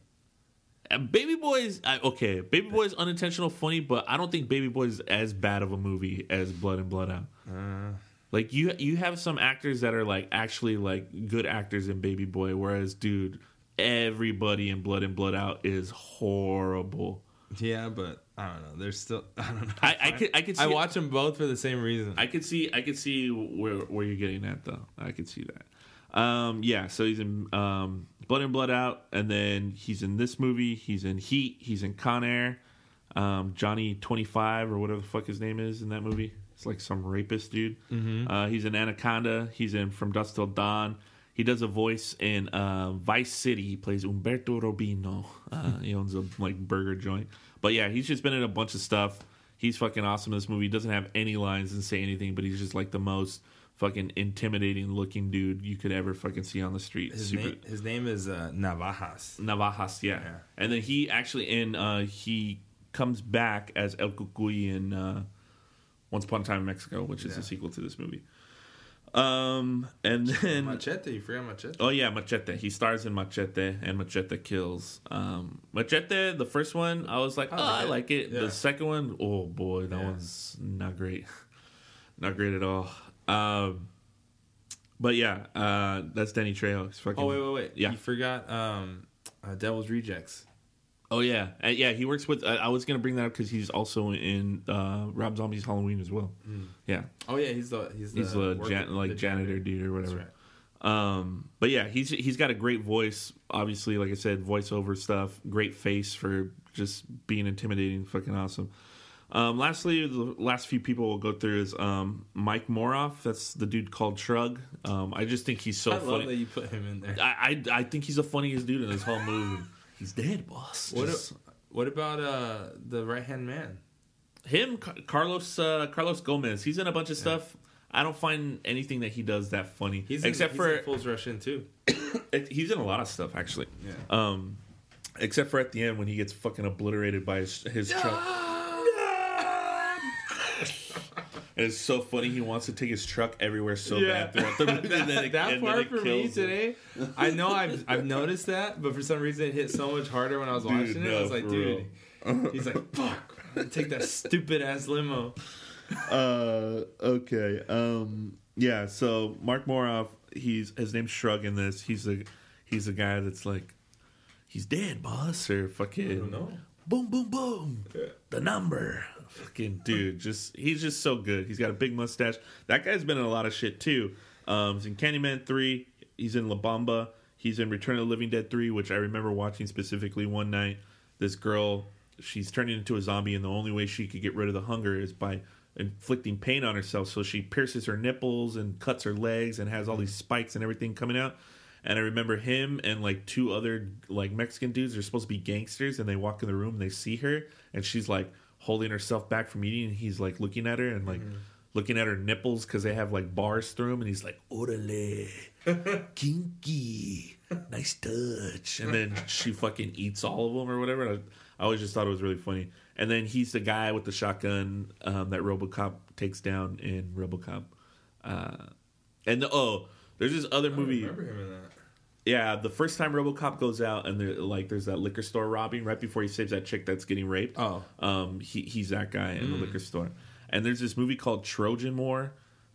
Uh, Baby Boy is I, okay. Baby Boy is unintentional funny, but I don't think Baby Boy is as bad of a movie as Blood and Blood Out. Uh, like you, you have some actors that are like actually like good actors in Baby Boy, whereas dude, everybody in Blood and Blood Out is horrible. Yeah, but I don't know. There's still I don't know. I, I could I could see I watch them both for the same reason. I could see I could see where where you're getting at though. I could see that. Um, yeah, so he's in um, Blood and Blood Out, and then he's in this movie. He's in Heat. He's in Con Air. Um, Johnny twenty-five or whatever the fuck his name is in that movie. It's like some rapist dude. Mm-hmm. Uh, he's in Anaconda. He's in From Dusk Till Dawn. He does a voice in uh, Vice City. He plays Umberto Robino. Uh, he owns a like burger joint. But yeah, he's just been in a bunch of stuff. He's fucking awesome in this movie. He doesn't have any lines and say anything, but he's just like the most... fucking intimidating looking dude you could ever fucking see on the street. His, Super. Name, his name is uh, Navajas. Navajas, yeah. yeah. And then he actually in uh, he comes back as El Cucuy in uh, Once Upon a Time in Mexico, which is yeah. a sequel to this movie. Um, and then Machete, you forgot Machete. Oh yeah, Machete. He stars in Machete, and Machete kills. Um, Machete, the first one, I was like, oh, oh I like it. Yeah. The second one, oh boy, that yeah. one's not great, not great at all. Um, but yeah, uh, that's Danny Trejo. He's fucking, oh wait, wait, wait! Yeah, you forgot um, uh, Devil's Rejects. Oh yeah, uh, yeah. He works with. Uh, I was gonna bring that up because he's also in uh, Rob Zombie's Halloween as well. Mm. Yeah. Oh yeah, he's the he's the, he's the jan- like the janitor, janitor dude or whatever. That's right. Um, but yeah, he's he's got a great voice. Obviously, like I said, voiceover stuff. Great face for just being intimidating. Fucking awesome. Um, lastly, the last few people we'll go through is um, Mike Moroff. That's the dude called Shrug. Um, I just think he's so I funny. I love that you put him in there. I, I I think he's the funniest dude in this whole movie. He's dead, boss. What, just... a, what about uh, the right-hand man? Him, Car- Carlos uh, Carlos Gomez. He's in a bunch of stuff. Yeah. I don't find anything that he does that funny. He's except in, he's for in Fool's Rush In too. He's in a lot of stuff, actually. Yeah. Um, except for at the end when he gets fucking obliterated by his, his yeah! truck. And it's so funny. He wants to take his truck everywhere so yeah. bad throughout the movie. that, it, that part for me today, I know I've I've noticed that, but for some reason it hit so much harder when I was dude, watching no, it. I was like, dude, real. He's like, fuck, take that stupid ass limo. Uh, okay, um, yeah. So Mark Moroff, he's his name's Shrug in this. He's a he's a guy that's like, he's dead, boss, or fucking. I don't know. Boom, boom, boom. Yeah. The number. Fucking dude. Just He's just so good. He's got a big mustache. That guy's been in a lot of shit, too. Um, he's in Candyman three. He's in La Bamba. He's in Return of the Living Dead three, which I remember watching specifically one night. This girl she's turning into a zombie, and the only way she could get rid of the hunger is by inflicting pain on herself. So she pierces her nipples and cuts her legs and has all these spikes and everything coming out. And I remember him and like two other like Mexican dudes are supposed to be gangsters, and they walk in the room and they see her, and she's like holding herself back from eating, and he's like looking at her and like mm-hmm. looking at her nipples because they have like bars through them, and he's like, "Orale, kinky, nice touch." And then she fucking eats all of them or whatever. I, I always just thought it was really funny. And then he's the guy with the shotgun um, that RoboCop takes down in RoboCop. Uh, and the, oh, there's this other movie. I remember him in that. Yeah, the first time RoboCop goes out, and there, like there's that liquor store robbing right before he saves that chick that's getting raped. Oh, um, he he's that guy in mm. the liquor store. And there's this movie called Trojan War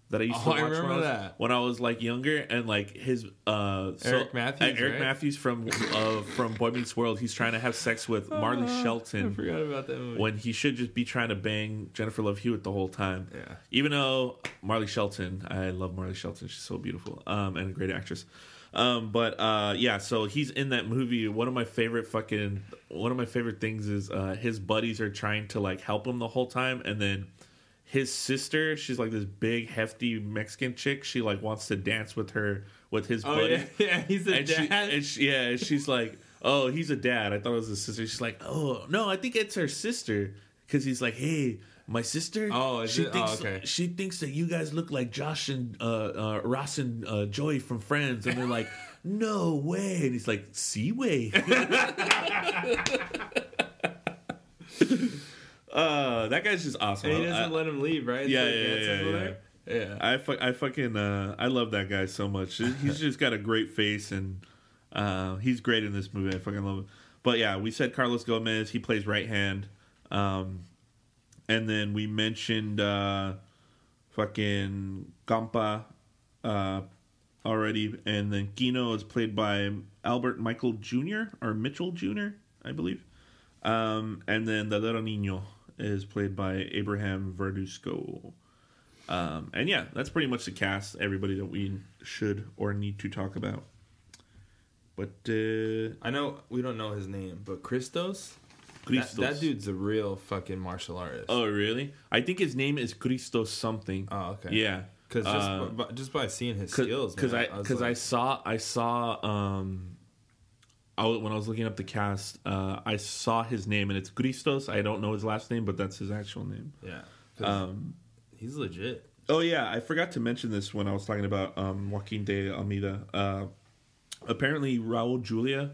that I used oh, to watch I remember when, I was, that. when I was like younger, and like his uh, so, Eric Matthews, uh, Eric right? Matthews from uh, from Boy Meets World. He's trying to have sex with Marley oh, Shelton. I forgot about that movie. When he should just be trying to bang Jennifer Love Hewitt the whole time. Yeah. Even though Marley Shelton, I love Marley Shelton. She's so beautiful um, and a great actress. Um, but uh, yeah, so he's in that movie. One of my favorite fucking one of my favorite things is uh, his buddies are trying to like help him the whole time, and then his sister, she's like this big, hefty Mexican chick. She like wants to dance with her, with his oh, buddy. Yeah, yeah, he's a and dad. She, and she, yeah, she's like, "Oh, he's a dad. I thought it was his sister." She's like, "Oh, no, I think it's her sister." Because he's like, "Hey, my sister. Oh, she it? thinks oh, okay. she thinks that you guys look like Josh and uh, uh, Ross and uh, Joey from Friends." And they're like, "No way!" And he's like, "See way." Uh, that guy's just awesome. And he doesn't I, let him leave, right? Yeah, it's yeah, like, yeah, yeah, yeah. yeah. I, fu- I fucking uh, I love that guy so much. He's just got a great face, and uh, he's great in this movie. I fucking love him. But yeah, we said Carlos Gomez. He plays right hand, um, and then we mentioned uh, fucking Campa uh, already, and then Kino is played by Albert Michael Junior or Mitchell Junior, I believe. Um, and then the little niño is played by Abraham Verduzco. Um, and yeah, that's pretty much the cast, everybody that we should or need to talk about. But uh, I know we don't know his name, but Christos? Christos. That, that dude's a real fucking martial artist. Oh, really? I think his name is Christos something. Oh, okay. Yeah. Because just, uh, b- just by seeing his cause, skills, because I, I, like... I saw, I saw, um... I, when I was looking up the cast, uh, I saw his name, and it's Christos. I don't know his last name, but that's his actual name. Yeah. Um, he's legit. Oh, yeah. I forgot to mention this when I was talking about um, Joaquim de Almeida. Uh, apparently, Raul Julia.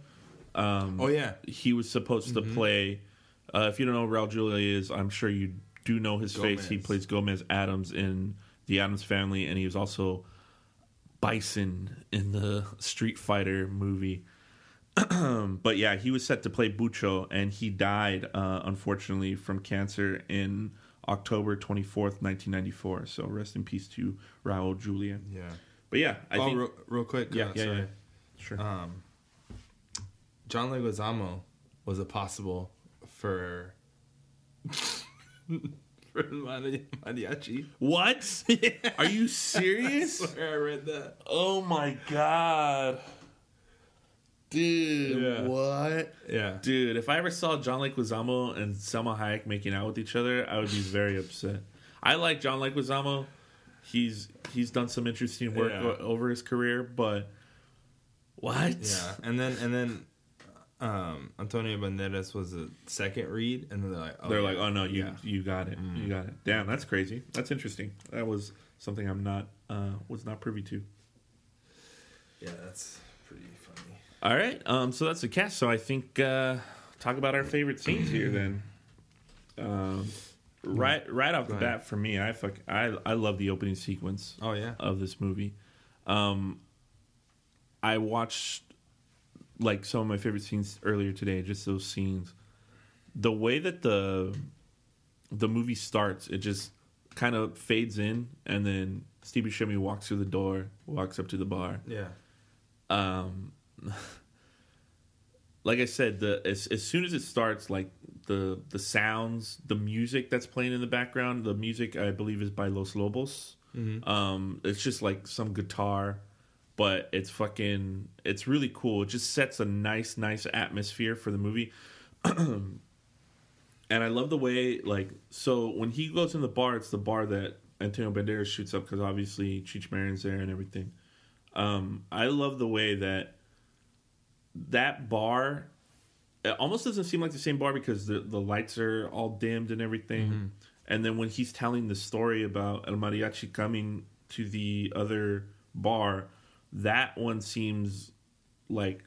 Um, oh, yeah. He was supposed mm-hmm. to play. Uh, if you don't know who Raul Julia is, I'm sure you do know his Gomez. face. He plays Gomez Adams in The Adams Family, and he was also Bison in the Street Fighter movie. But yeah, he was set to play Bucho, and he died, uh, unfortunately, from cancer in October twenty-fourth, nineteen ninety-four. So rest in peace to Raul Julia. Yeah. But yeah, I oh, think... Real, real quick. Yeah, uh, yeah, sorry. yeah. Sure. Um, John Leguizamo was a possible for... for Mariachi. What? Yeah. Are you serious? I swear I read that. Oh my God. Dude, yeah. what? Yeah. Dude, if I ever saw John Leguizamo and Salma Hayek making out with each other, I would be very upset. I like John Leguizamo. He's he's done some interesting work yeah. o- over his career, but what? Yeah. And then and then um, Antonio Banderas was a second read, and then they're like, oh, they're yeah. like, oh no, you yeah. you got it, mm. you got it. Damn, that's crazy. That's interesting. That was something I'm not uh, was not privy to. Yeah, that's pretty funny. All right, um, so that's the cast. So I think uh, talk about our favorite scenes here then. Um, right, right off Go the ahead. bat for me, I fuck, I I love the opening sequence. Oh yeah, of this movie. Um, I watched like some of my favorite scenes earlier today. Just those scenes, the way that the the movie starts, it just kind of fades in, and then Steve Buscemi walks through the door, walks up to the bar. Yeah. Um. Like I said, the as, as soon as it starts, like the the sounds, the music that's playing in the background, the music I believe is by Los Lobos. Mm-hmm. Um, it's just like some guitar, but it's fucking it's really cool. It just sets a nice, nice atmosphere for the movie. And I love the way, like, so when he goes in the bar, it's the bar that Antonio Banderas shoots up because obviously Cheech Marin's there and everything. Um, I love the way that that bar, it almost doesn't seem like the same bar because the, the lights are all dimmed and everything. Mm-hmm. And then when he's telling the story about El Mariachi coming to the other bar, that one seems like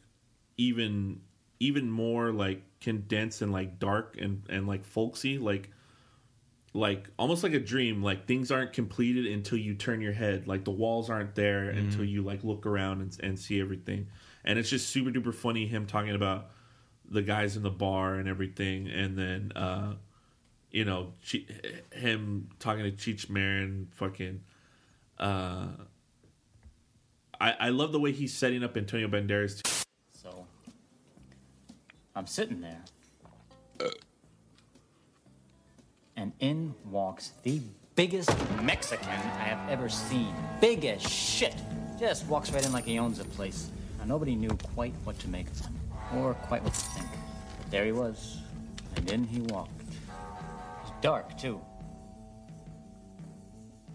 even even more like condensed and like dark and, and like folksy, like like almost like a dream. Like things aren't completed until you turn your head. Like the walls aren't there mm-hmm. until you like look around and, and see everything. And it's just super duper funny him talking about the guys in the bar and everything, and then uh, you know che- him talking to Cheech Marin. Fucking, uh, I I love the way he's setting up Antonio Banderas. To- so I'm sitting there, uh. and in walks the biggest Mexican I have ever seen. Big as shit, just walks right in like he owns the place. Now nobody knew quite what to make of him. Or quite what to think. But there he was, and in he walked. It was dark, too.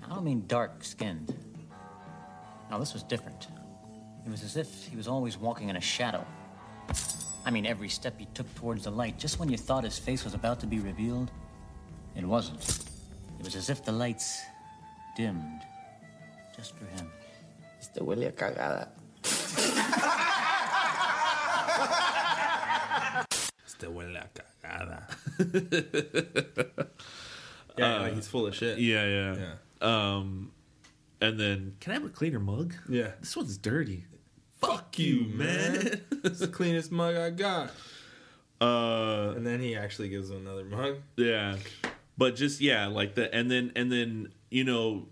I don't mean dark-skinned. No, this was different. It was as if he was always walking in a shadow. I mean, every step he took towards the light, just when you thought his face was about to be revealed, it wasn't. It was as if the lights dimmed just for him. Este huele a cagada. yeah, uh, like he's full of shit. Yeah, yeah. yeah. Um, and then, can I have a cleaner mug? Yeah, this one's dirty. Fuck you, man. It's the cleanest mug I got. Uh, and then he actually gives him another mug. Yeah, but just yeah, like the and then and then you know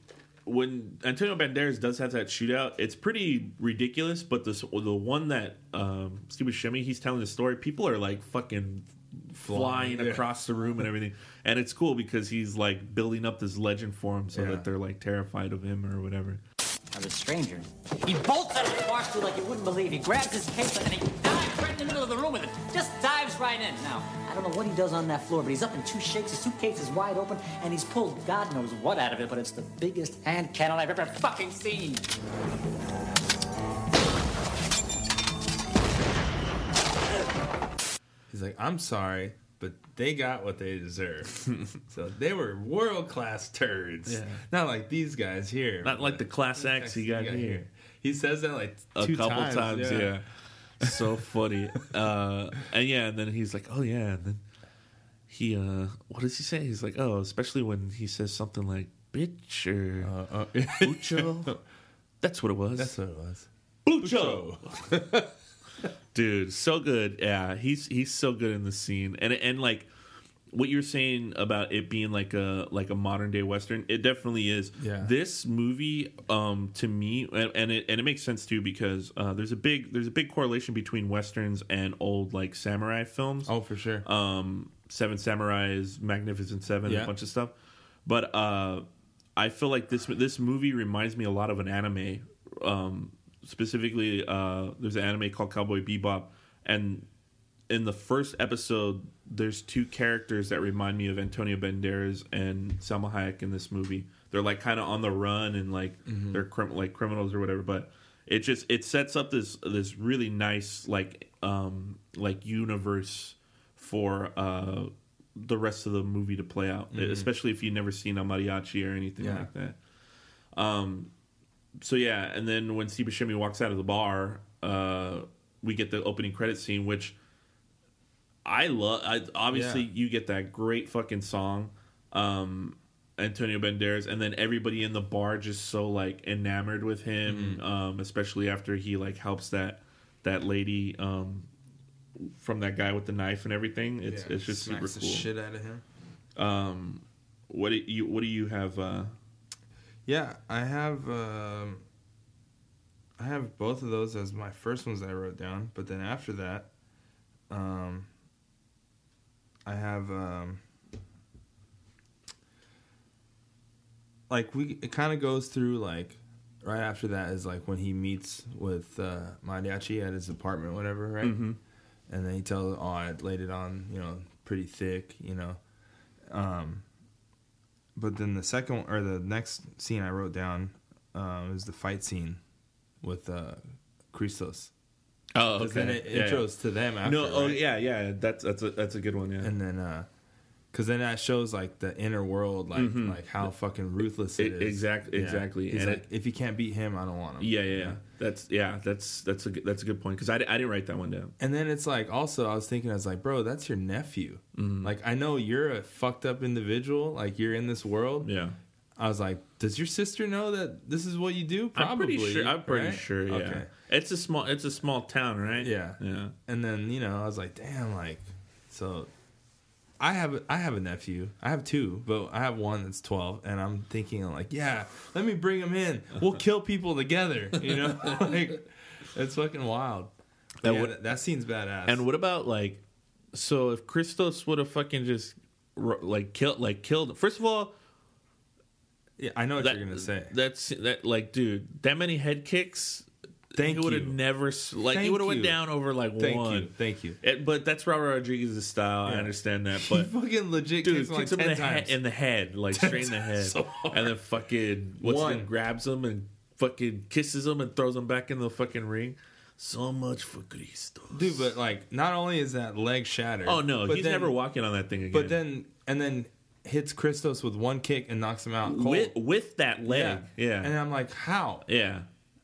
when Antonio Banderas does have that shootout, it's pretty ridiculous. But the the one that um, Steve Buscemi, he's telling the story. People are like fucking. Flying yeah. across the room and everything, and it's cool because he's like building up this legend for him, so yeah. that they're like terrified of him or whatever. Now the stranger, he bolts out of the bar like you wouldn't believe. He grabs his cape and he dives right in the middle of the room with it. Just dives right in. Now I don't know what he does on that floor, but he's up in two shakes. His suitcase is wide open, and he's pulled God knows what out of it. But it's the biggest hand cannon I've ever fucking seen. He's like, I'm sorry, but they got what they deserve. So they were world-class turds. Yeah. Not like these guys here. Not like the class acts he got, got here. here. He says that like a two couple times. times yeah. yeah. So funny. Uh, and yeah, and then he's like, oh, yeah. And then he, uh, what does he say? He's like, oh, especially when he says something like, bitch or uh, uh, bucho. That's what it was. That's what it was. Bucho! Bucho. Dude, so good. Yeah, he's he's so good in the scene, and and like what you're saying about it being like a like a modern day Western, it definitely is. Yeah. This movie, um, to me, and, and it and it makes sense too because uh, there's a big there's a big correlation between Westerns and old like samurai films. Oh, for sure. Um, Seven Samurais, Magnificent Seven, yeah. a bunch of stuff. But uh, I feel like this this movie reminds me a lot of an anime. Um, Specifically, uh, there's an anime called Cowboy Bebop, and in the first episode, there's two characters that remind me of Antonio Banderas and Salma Hayek in this movie. They're like kind of on the run and like mm-hmm. they're crim- like criminals or whatever. But it just it sets up this this really nice like um, like universe for uh, the rest of the movie to play out, mm-hmm. especially if you've never seen El Mariachi or anything yeah. like that. Um. So, yeah, and then when Steve Buscemi walks out of the bar, uh, we get the opening credits scene, which I love. I, obviously, yeah. you get that great fucking song, um, Antonio Banderas, and then everybody in the bar just so, like, enamored with him, mm-hmm. um, especially after he, like, helps that that lady um, from that guy with the knife and everything. It's yeah, it's just super cool. Smacks the shit out of him. Um, what do you, what do you have... Uh, Yeah, I have um, I have both of those as my first ones that I wrote down. But then after that, um, I have um, like we it kind of goes through like right after that is like when he meets with uh, Mariachi at his apartment, whatever, right? Mm-hmm. And then he tells, "Oh, I laid it on, you know, pretty thick, you know." Um, but then the second or the next scene I wrote down uh, is the fight scene with uh, Christos. Oh, okay. Then it yeah, intros yeah. to them. After, no, oh right? yeah, yeah. That's that's a that's a good one. Yeah, and then. Uh, Because then that shows, like, the inner world, like, mm-hmm. like how fucking ruthless it, it is. Exactly, yeah. exactly. He's and like, it, if you can't beat him, I don't want him. Yeah, yeah, yeah. That's, yeah, that's that's a, that's a good point. Because I, I didn't write that one down. And then it's, like, also, I was thinking, I was like, bro, that's your nephew. Mm-hmm. Like, I know you're a fucked up individual. Like, you're in this world. Yeah. I was like, does your sister know that this is what you do? Probably. I'm pretty sure, I'm pretty right? sure yeah. Okay. It's a small, it's a small town, right? Yeah. Yeah. And then, you know, I was like, damn, like, so... I have I have a nephew. I have two, but I have one that's twelve, and I'm thinking like, yeah, let me bring him in. We'll kill people together, you know? Like, it's fucking wild. That yeah, would, that scene's badass. And what about like, so if Christos would have fucking just like killed like killed. First of all, yeah, I know what that, you're gonna say. That's that like, dude, that many head kicks. Thank you. Would have never like Thank he would have went down over like Thank one. You. Thank you. It, but that's Robert Rodriguez's style. Yeah. I understand that. But he fucking legit dude, kicks him, like kicks him in, the he- in the head, like ten straight in the head, so and then fucking what's one. It grabs him and fucking kisses him and throws him back in the fucking ring. So much for Christos, dude. But like, not only is that leg shattered. Oh no, but he's then, never walking on that thing again. But then and then. Hits Christos with one kick and knocks him out cold. With, with that leg. Yeah. yeah, and I'm like, how? Yeah.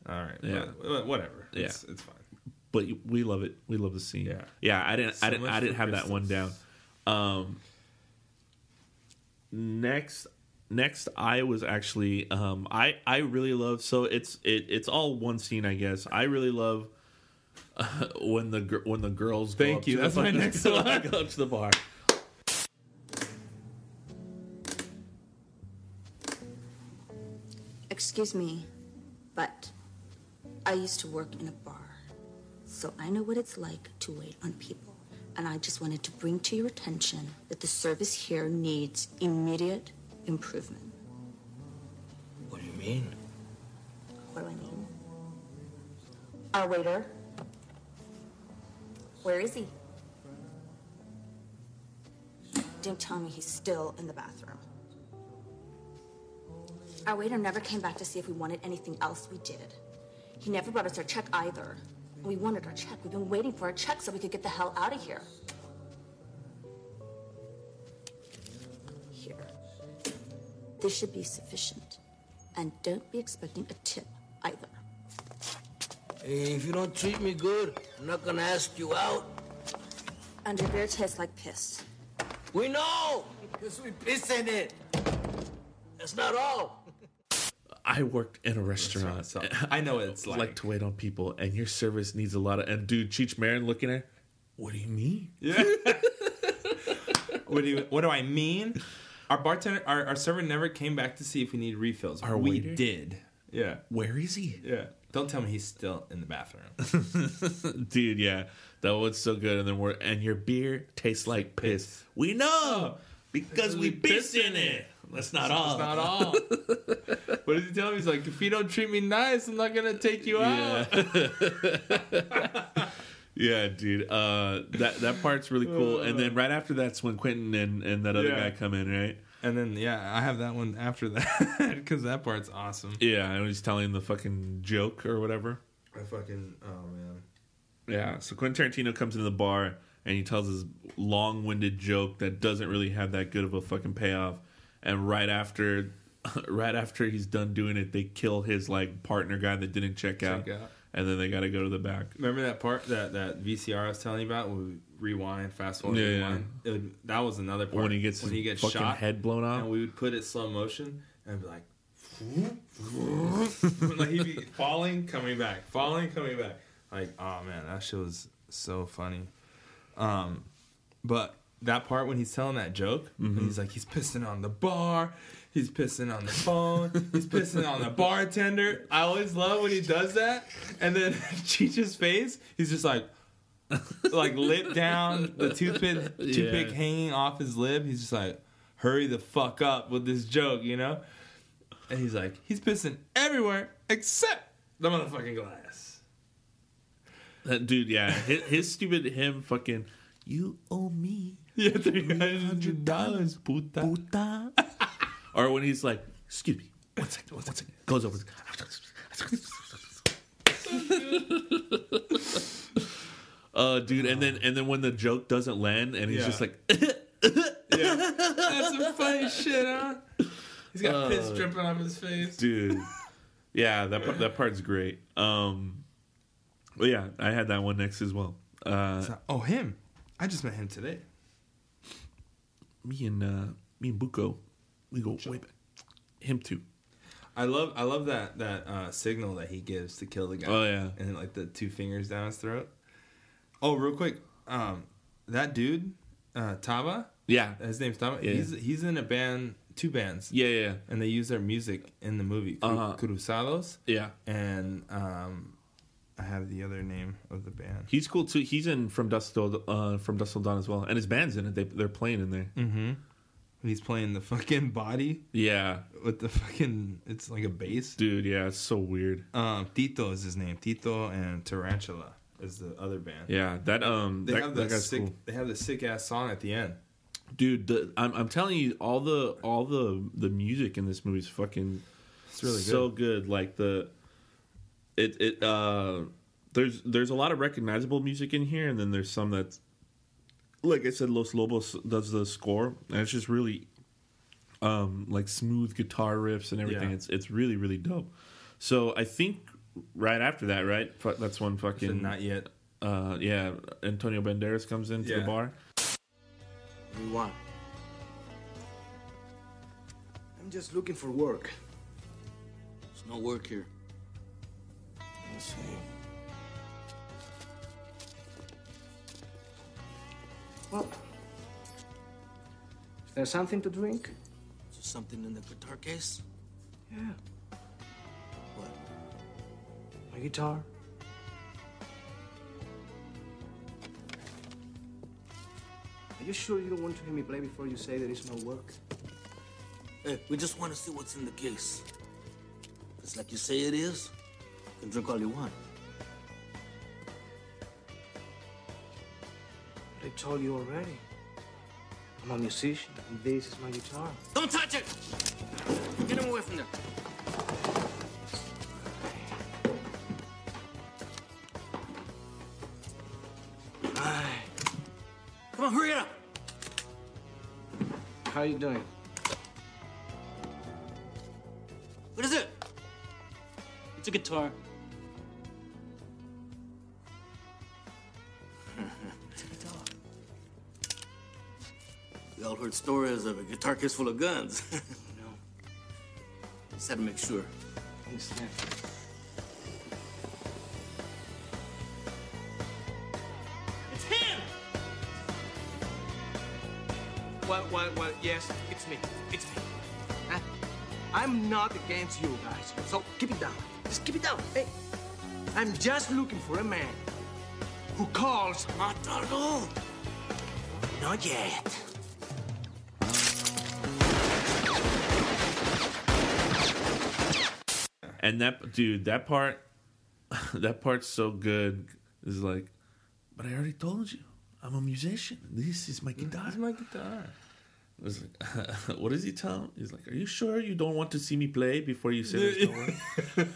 All right. Yeah. But, whatever. Yeah. It's, it's fine. But we love it. We love the scene. Yeah. Yeah. I didn't. So I didn't. I didn't have Christos. That one down. Um, next. Next, I was actually. Um, I. I really love. So it's. It, it's all one scene, I guess. I really love uh, when the when the girls. Go Thank up you. To that's the my bar, next one. I go up to the bar. Excuse me, but. I used to work in a bar, so I know what it's like to wait on people. And I just wanted to bring to your attention that the service here needs immediate improvement. What do you mean? What do I mean? Our waiter. Where is he? Didn't tell me he's still in the bathroom. Our waiter never came back to see if we wanted anything else. We did. He never brought us our check either. We wanted our check. We've been waiting for our check so we could get the hell out of here. Here. This should be sufficient. And don't be expecting a tip either. Hey, if you don't treat me good, I'm not gonna ask you out. And your beer tastes like piss. We know! Because we piss in it. That's not all. I worked in a restaurant. So I know what it's like. like to wait on people, and your service needs a lot of. And dude, Cheech Marin looking at, what do you mean? Yeah. what do you, What do I mean? Our bartender, our, our server never came back to see if we need refills. Our we waiter? Did. Yeah. Where is he? Yeah. Don't tell me he's still in the bathroom. Dude, yeah, that was so good. And then we're and your beer tastes like piss. piss. We know because we, we piss, piss in it. it. That's not all. That's not all. What did he tell me? He's like, if you don't treat me nice, I'm not gonna take you yeah. out. Yeah, dude. Uh, that that part's really cool. And then right after that's when Quentin and, and that other yeah. guy come in, right? And then yeah, I have that one after that because that part's awesome. Yeah, and he's telling the fucking joke or whatever. I fucking oh man. Yeah. So Quentin Tarantino comes into the bar and he tells his long-winded joke that doesn't really have that good of a fucking payoff. And right after, right after he's done doing it, they kill his like partner guy that didn't check, check out, out, and then they got to go to the back. Remember that part that, that V C R I was telling you about? We rewind, fast forward, yeah, rewind. Yeah. It would, that was another part when he gets when his he gets fucking shot, head blown off, and we would put it slow motion and be like, like he'd be falling, coming back, falling, coming back. Like, oh man, that shit was so funny. Um, but. That part when he's telling that joke, mm-hmm. and he's like, he's pissing on the bar, he's pissing on the phone, he's pissing on the bartender. I always love when he does that. And then Cheech's face, he's just like, like lip down, the toothpick, toothpick yeah. hanging off his lip. He's just like, hurry the fuck up with this joke, you know? And he's like, he's pissing everywhere except the motherfucking glass. That dude, yeah, his, his stupid him fucking... You owe me yeah, three hundred dollars, puta. Puta. Or when he's like, excuse me, one second, one second. Goes over. uh, dude, and then and then when the joke doesn't land, and he's yeah. just like, yeah. That's some funny shit, huh? He's got uh, piss dripping off his face, dude. Yeah, that part, that part's great. Um, well, yeah, I had that one next as well. Uh, not, oh, him! I just met him today. Me and uh, me and Buko, we go way back. Him too. I love I love that that uh, signal that he gives to kill the guy. Oh yeah, and then, like, the two fingers down his throat. Oh, real quick, um, that dude, uh, Taba. Yeah, his name's Taba. Yeah. He's he's in a band, two bands. Yeah, yeah. And they use their music in the movie. Uh-huh. Cruzados. Yeah, and um, I have the other name of the band. He's cool too. He's in From Dusk Till uh, From Dusk Till Dawn as well, and his band's in it. They they're playing in there. Mm-hmm. He's playing the fucking body. Yeah. With the fucking... It's like a bass. Dude, yeah. It's so weird. Um, Tito is his name. Tito and Tarantula is the other band. Yeah. That um. They, that, have, the that sick, cool. they have the sick-ass song at the end. Dude, the, I'm, I'm telling you, all the all the, the music in this movie is fucking... It's really so good. So good. Like, the... It... it uh, there's, there's a lot of recognizable music in here, and then there's some that's... Like I said, Los Lobos does the score, and it's just really, um, like, smooth guitar riffs and everything. Yeah. It's it's really, really dope. So I think right after that, right? That's when fucking... So not yet. Uh, yeah, Antonio Banderas comes into yeah. the bar. You want? I'm just looking for work. There's no work here. Let's see. Well, is there something to drink? Is there something in the guitar case? Yeah. What? My guitar. Are you sure you don't want to hear me play before you say there is no work? Hey, we just want to see what's in the case. If it's like you say it is, you can drink all you want. I told you already. I'm a musician, and this is my guitar. Don't touch it! Get him away from there. Right. Come on, hurry up! How are you doing? What is it? It's a guitar. Heard stories of a guitar case full of guns. No. Just had to make sure. I understand. It's him! Well, well, well, yes, it's me. It's me. Huh? I'm not against you guys, so keep it down. Just keep it down. Hey, I'm just looking for a man who calls Matardo. Not yet. And that dude, that part, that part's so good. It's like, but I already told you, I'm a musician. This is my guitar. This is my guitar. I was like, what does he tell him? He's like, are you sure you don't want to see me play before you say this? No word?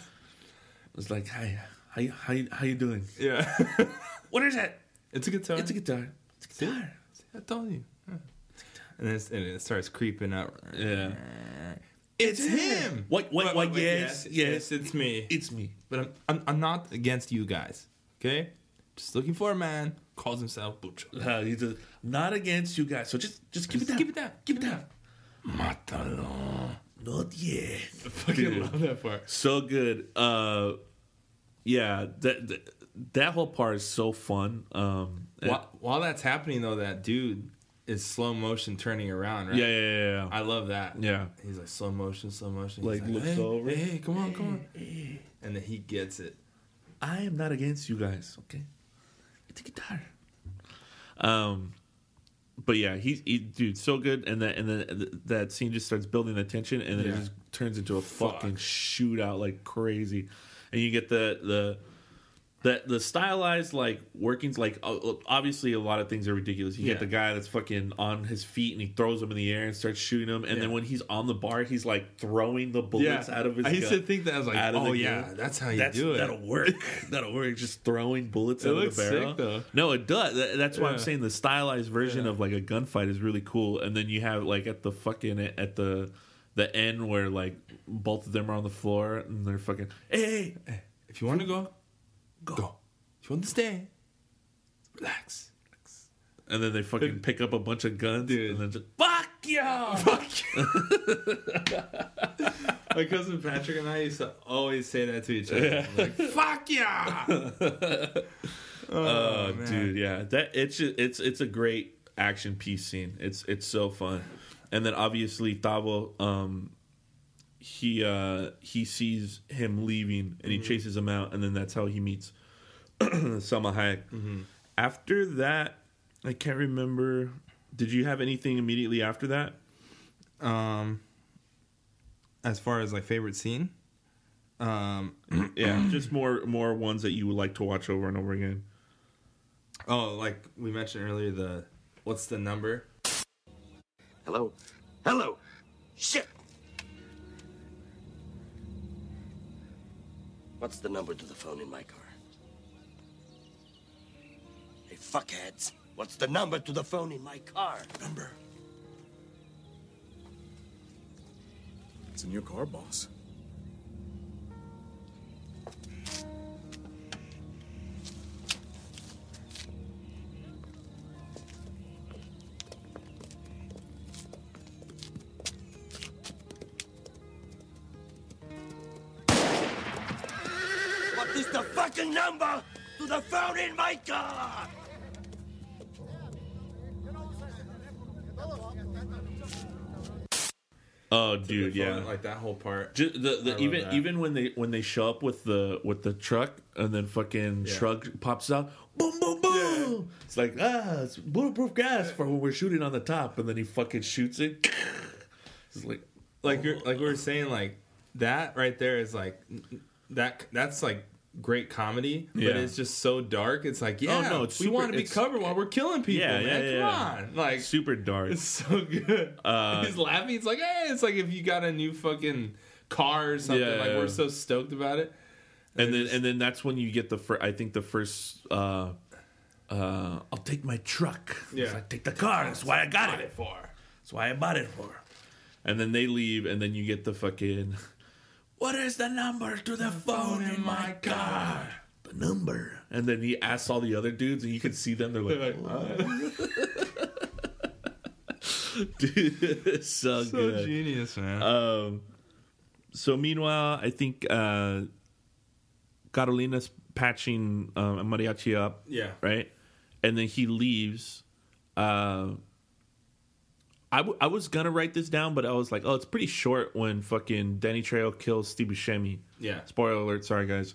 It's like, hi, how how how you doing? Yeah. What is that? It's a guitar. It's a guitar. It's a guitar. See? See, I told you. Yeah. It's a guitar. And then it's, and it starts creeping up. Yeah. It's, it's him. him. What? What? Wait, what? Wait, yes, yes, yes. It's me. It's me. But I'm, I'm, I'm not against you guys. Okay, just looking for a man calls himself Butcher. Uh, he's just, not against you guys. So just, just keep just it down. Keep it down. Keep it down. Matalo. Not yet. I fucking Dude. love that part. So good. Uh, yeah. That, that that whole part is so fun. Um, while, and, while that's happening though, that dude. Is slow motion turning around, right? Yeah, yeah, yeah, yeah. I love that. Yeah. He's like, slow motion, slow motion. Like, like, looks hey, over. Hey, hey, come on, hey, come on. Hey. And then he gets it. I am not against you guys, okay? It's a guitar. Um, but yeah, he's he, dude, so good. And that and then that scene just starts building the tension, and then yeah. it just turns into a Fuck. fucking shootout like crazy. And you get the the That the stylized, like, workings, like, obviously a lot of things are ridiculous. You yeah. get the guy that's fucking on his feet and he throws him in the air and starts shooting him. And yeah. then when he's on the bar, he's, like, throwing the bullets yeah. out of his I gun. I used to think that. I was like, oh, yeah, gun. That's how you that's, do it. That'll work. That'll work. Just throwing bullets it out looks of the barrel. Sick, though. No, it does. That's why yeah. I'm saying the stylized version yeah. of, like, a gunfight is really cool. And then you have, like, at the fucking, at the the end where, like, both of them are on the floor and they're fucking, hey, hey if you want to go... Go. Go. If you want to stay, relax. relax. And then they fucking pick up a bunch of guns, dude. And then just, fuck you! Fuck you! My cousin Patrick and I used to always say that to each other. Yeah. Like, fuck you! oh, oh dude, yeah. That it's just, it's it's a great action piece scene. It's it's so fun. And then obviously Tavo, um, he uh he sees him leaving and he mm-hmm. chases him out, and then that's how he meets Salma Hayek. Mm-hmm. After that, I can't remember. Did you have anything immediately after that? Um, as far as like favorite scene, um, yeah, just more more ones that you would like to watch over and over again. Oh, like we mentioned earlier, the what's the number? Hello, hello, shit. What's the number to the phone in my car? Hey, fuckheads. What's the number to the phone in my car? Number. It's in your car, boss. Number to the phone in my car. Oh, dude, yeah, like that whole part. Just the, the even that. even when they when they show up with the with the truck and then fucking yeah. truck pops out, boom, boom, boom. Yeah. It's like ah, it's bulletproof gas for when we're shooting on the top, and then he fucking shoots it. It's like like you're like we were saying, like that right there is like that that's like. Great comedy, but yeah. it's just so dark. It's like, yeah, oh, no, it's super, we want to be covered while we're killing people, yeah, man. Yeah, yeah, Come yeah. on, like super dark. It's so good. Uh, He's laughing. It's like, hey, it's like if you got a new fucking car or something. Yeah, like yeah. we're so stoked about it. And, and then, just, and then that's when you get the first. I think the first. Uh, uh, I'll take my truck. Yeah, I like, take the car. That's why I got I it. it for. That's why I bought it for. And then they leave, and then you get the fucking. What is the number to the, the phone, phone in my car? The number. And then he asks all the other dudes, and you can see them. They're like, oh. Dude, it's so, so good. So genius, man. Um, so meanwhile, I think uh, Carolina's patching um, Mariachi up. Yeah. Right? And then he leaves. Uh, I, w- I was going to write this down, but I was like, oh, it's pretty short when fucking Danny Trejo kills Steve Buscemi. Yeah. Spoiler alert. Sorry, guys.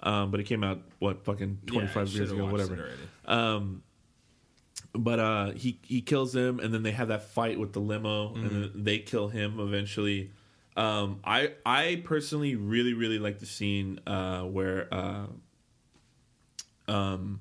Um, but it came out, what, fucking twenty-five yeah, years ago, whatever. Um, but uh, he, he kills him, and then they have that fight with the limo, mm-hmm. and then they kill him eventually. Um, I I personally really, really like the scene uh, where uh, um.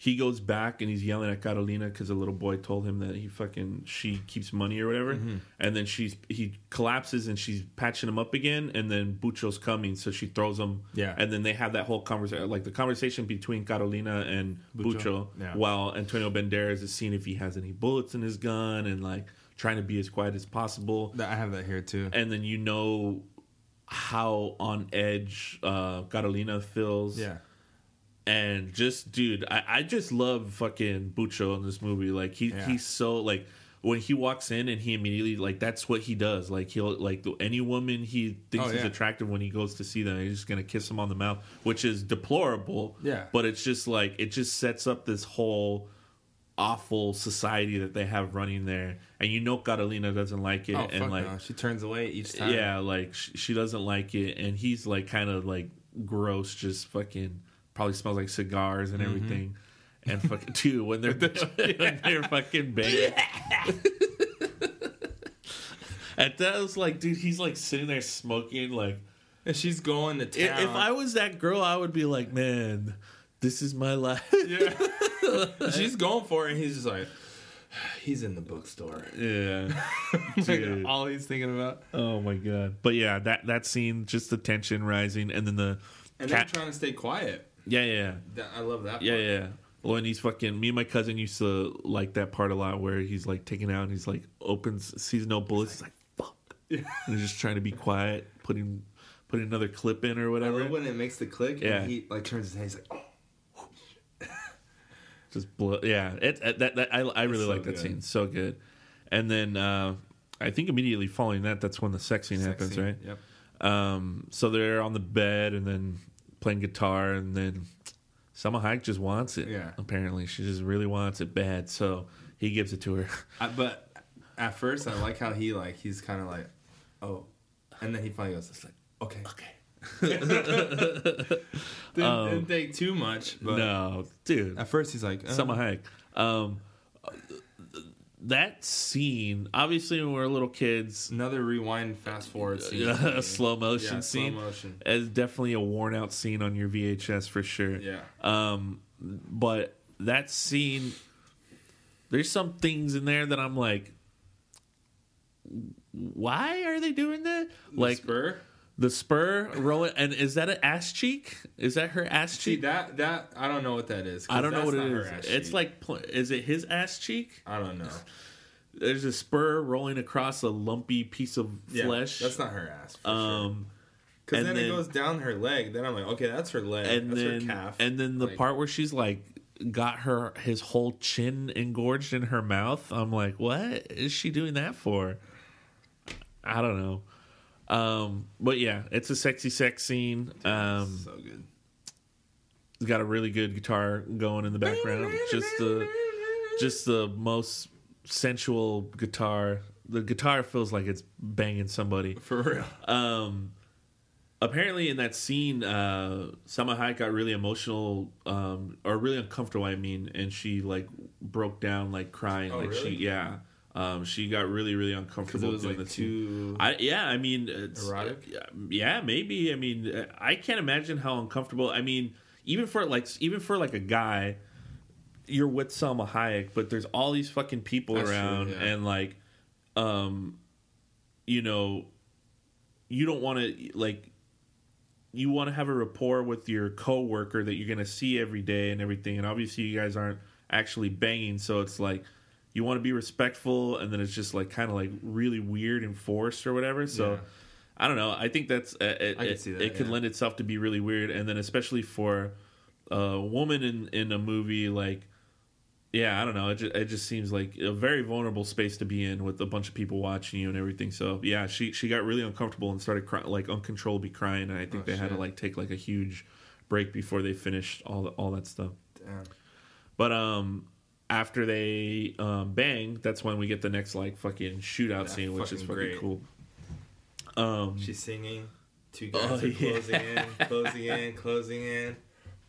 he goes back and he's yelling at Carolina because a little boy told him that he fucking she keeps money or whatever, mm-hmm. and then she's he collapses and she's patching him up again, and then Bucho's coming, so she throws him. Yeah, and then they have that whole conversation, like the conversation between Carolina and Bucho, Bucho yeah. while Antonio Banderas is seeing if he has any bullets in his gun and like trying to be as quiet as possible. I have that here too. And then you know how on edge uh, Carolina feels. Yeah. And just, dude, I, I just love fucking Bucho in this movie. Like, he, yeah. he's so, like, when he walks in and he immediately, like, that's what he does. Like, he'll, like, any woman he thinks oh, yeah. is attractive when he goes to see them, he's just going to kiss him on the mouth, which is deplorable. Yeah. But it's just, like, it just sets up this whole awful society that they have running there. And you know Carolina doesn't like it. Oh, and fuck like no. She turns away each time. Yeah, like, she, she doesn't like it. And he's, like, kind of, like, gross, just fucking... Probably smells like cigars and everything, mm-hmm. and fucking too when they're when they're fucking banging. At that, I was like, dude, he's like sitting there smoking, like And she's going to town. If I was that girl, I would be like, man, this is my life. Yeah. She's going for it, and he's just like, he's in the bookstore. Yeah. Like, all he's thinking about. Oh, my God. But, yeah, that, that scene, just the tension rising, and then the... And cat- they're trying to stay quiet. Yeah, yeah. That, I love that part. Yeah, yeah. Well, and he's fucking... Me and my cousin used to like that part a lot where he's, like, taken out, and he's, like, opens, sees no bullets. He's like, fuck. Yeah. And he's just trying to be quiet, putting... Put another clip in or whatever. I love when it makes the click, yeah. And he like turns his head. He's like, oh, just blow. Yeah, it, it, that, that I, I really like so that good. Scene. So good. And then uh, I think immediately following that, that's when the sex scene sex happens, scene. Right? Yep. Um, so they're on the bed and then playing guitar, and then Salma Hayek just wants it. Yeah. Apparently, she just really wants it bad. So he gives it to her. I, but at first, I like how he like he's kind of like, oh, and then he finally goes, it's like. Okay. Okay. didn't, um, didn't take too much. But no, dude. At first, he's like, oh. Salma Hayek. Um, that scene, obviously, when we were little kids. Another rewind, fast forward scene. A slow motion yeah, scene. Slow motion. It's definitely a worn out scene on your V H S for sure. Yeah. Um, but that scene, there's some things in there that I'm like, why are they doing that? The like, spur? The spur rolling, and is that an ass cheek? Is that her ass cheek? See, that that I don't know what that is. I don't know what it is. It's like, is it his ass cheek? I don't know. There's a spur rolling across a lumpy piece of yeah, flesh. That's not her ass. For um, because sure. then, then it goes down her leg. Then I'm like, okay, that's her leg. And that's then, her calf. And then the like, part where she's like, got her his whole chin engorged in her mouth. I'm like, what is she doing that for? I don't know. Um, but yeah, it's a sexy sex scene. Um, so good. It's got a really good guitar going in the background. Just the, just the most sensual guitar. The guitar feels like it's banging somebody for real. Um, apparently in that scene, uh, Salma Hayek got really emotional, um, or really uncomfortable. I mean, and she like broke down, like crying, oh, like really? she, yeah. Um, she got really, really uncomfortable. It was like the too. I, yeah, I mean, it's, erotic. Yeah, maybe. I mean, I can't imagine how uncomfortable. I mean, even for like, even for like a guy, you're with Salma Hayek, but there's all these fucking people That's around, true, yeah. and like, um, you know, you don't want to like, you want to have a rapport with your coworker that you're gonna see every day and everything, and obviously you guys aren't actually banging, so it's like. You want to be respectful, and then it's just like kind of like really weird and forced or whatever. So, yeah. I don't know. I think that's uh, it. I can see that, it yeah. could lend itself to be really weird, and then especially for a woman in, in a movie, like yeah, I don't know. It just, it just seems like a very vulnerable space to be in with a bunch of people watching you and everything. So yeah, she she got really uncomfortable and started cry- like uncontrollably crying, and I think oh, they shit. had to like take like a huge break before they finished all the, all that stuff. Damn. But um. After they um, bang, that's when we get the next like fucking shootout that scene, which is fucking great. Cool. Um, She's singing. Two guys oh, are closing yeah. in, closing in, closing in.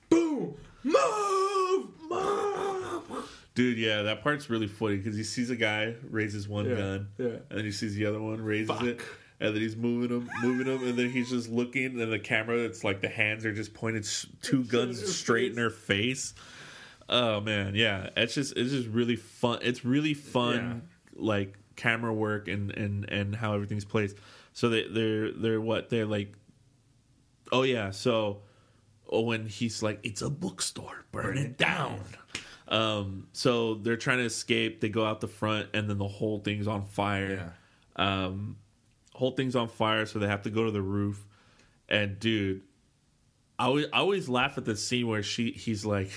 Boom! Move! Move! Dude, yeah, that part's really funny because he sees a guy raises one yeah, gun, yeah. and then he sees the other one raises Fuck. it. And then he's moving him, moving him, and then he's just looking, and the camera, it's like the hands are just pointed two guns straight in her face. Oh man, yeah. It's just it's just really fun. It's really fun, yeah. like camera work and, and, and how everything's placed. So they they're they're what they're like. Oh yeah, so when he's like, it's a bookstore, burn it down. Um, so they're trying to escape. They go out the front, and then the whole thing's on fire. Yeah. Um, whole thing's on fire, so they have to go to the roof. And dude, I always, I always laugh at the scene where she he's like.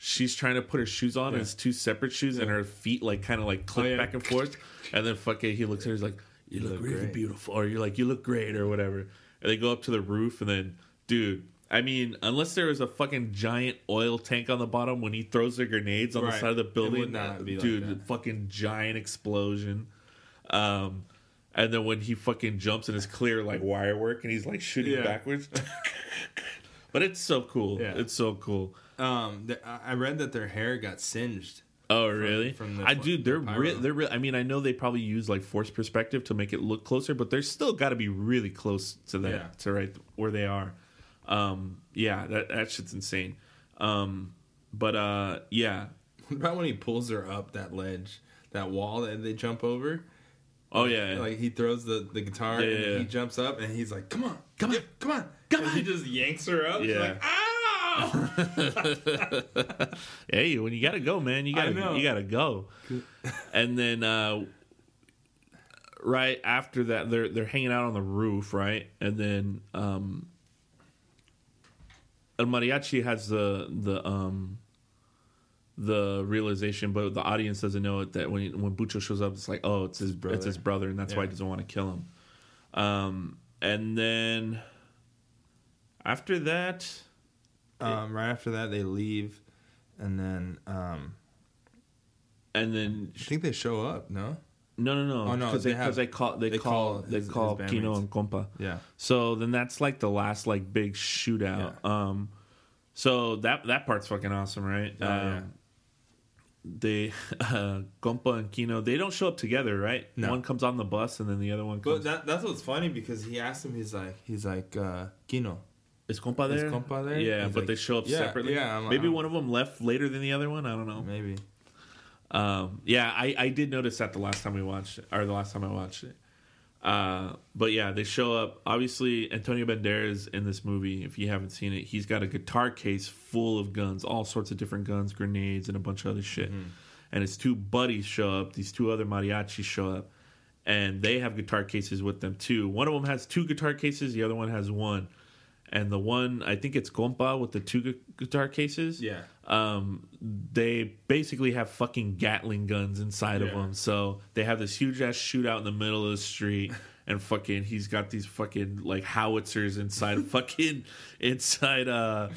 She's trying to put her shoes on, yeah. and it's two separate shoes, yeah. and her feet like kind of like click oh, yeah. back and forth. And then fucking he looks at her, he's like, "You, you look, look really great. beautiful," or you're like, "You look great," or whatever. And they go up to the roof, and then, dude, I mean, unless there was a fucking giant oil tank on the bottom when he throws the grenades on right. the side of the building, it would not be dude, like that. Fucking giant explosion. Um, and then when he fucking jumps and it's clear like wire work, and he's like shooting yeah. backwards. But it's so cool. Yeah. It's so cool. Um, th- I read that their hair got singed. Oh, from, really? From the I do. They're re- they're. Re- I mean, I know they probably use like forced perspective to make it look closer, but they're still got to be really close to that, yeah. to right where they are. Um, yeah, that that shit's insane. Um, but uh, yeah. What about when he pulls her up that ledge, that wall that they jump over? Oh yeah, yeah. Like he throws the, the guitar yeah, and yeah. he jumps up and he's like, "Come on, come on, come on, come on!" And he just yanks her up. Yeah. She's like, ah! Hey, when you gotta go, man, you gotta you gotta go. And then uh, right after that, they're they're hanging out on the roof, right? And then um, El Mariachi has the the um, the realization, but the audience doesn't know it, that when when Bucho shows up, it's like, oh, it's his brother, it's his brother, and that's yeah. why he doesn't want to kill him. Um, and then after that. Um, right after that, they leave, and then, um, and then I think they show up. No, no, no, no. Oh no, because they, they, they call they, they call, call his, they call Kino and Compa. Yeah. So then that's like the last like big shootout. Yeah. Um, so that that part's fucking awesome, right? Yeah. Um, yeah. They uh, Compa and Kino, they don't show up together, right? No. One comes on the bus, and then the other one comes. But that, that's what's funny because he asked him. He's like, he's like uh, Kino. Is Compa there? Is Compa there? Yeah, he's but like, they show up yeah, separately. Yeah, I'm, maybe I'm, one of them left later than the other one. I don't know. Maybe. Um, yeah, I, I did notice that the last time we watched it, or the last time I watched it. Uh, but yeah, they show up. Obviously, Antonio Banderas in this movie, if you haven't seen it, he's got a guitar case full of guns, all sorts of different guns, grenades, and a bunch of other shit. Mm-hmm. And his two buddies show up. These two other mariachis show up. And they have guitar cases with them, too. One of them has two guitar cases. The other one has one. And the one, I think it's Compa with the two gu- guitar cases. Yeah. Um, they basically have fucking Gatling guns inside yeah. of them. So they have this huge ass shootout in the middle of the street, and fucking he's got these fucking like howitzers inside fucking inside uh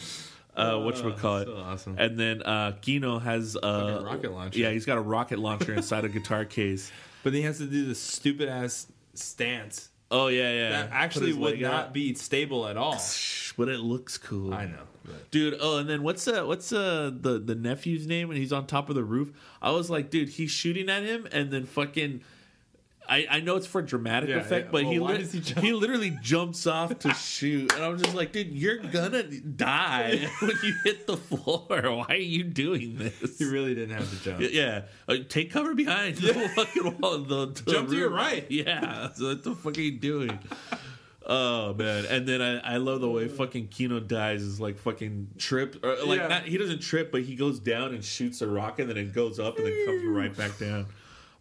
uh whatchamacallit. So awesome. And then uh, Kino has uh like a rocket launcher. Yeah, he's got a rocket launcher inside a guitar case. But then he has to do this stupid ass stance. Oh, yeah, yeah. That actually would not out. be stable at all. But it looks cool. I know. But. Dude, oh, and then what's uh, what's uh, the, the nephew's name when he's on top of the roof? I was like, dude, he's shooting at him and then fucking... I, I know it's for dramatic yeah, effect, yeah. but well, he li- he, he literally jumps off to shoot. And I'm just like, dude, you're gonna die when you hit the floor. Why are you doing this? You really didn't have to jump. Yeah. Uh, take cover behind yeah. the fucking wall. The, the jump room. To your right. Yeah. So what the fuck are you doing? Oh, man. And then I, I love the way fucking Kino dies is like fucking trip. Or like yeah. not, he doesn't trip, but he goes down and shoots a rocket, and then it goes up and then comes right back down.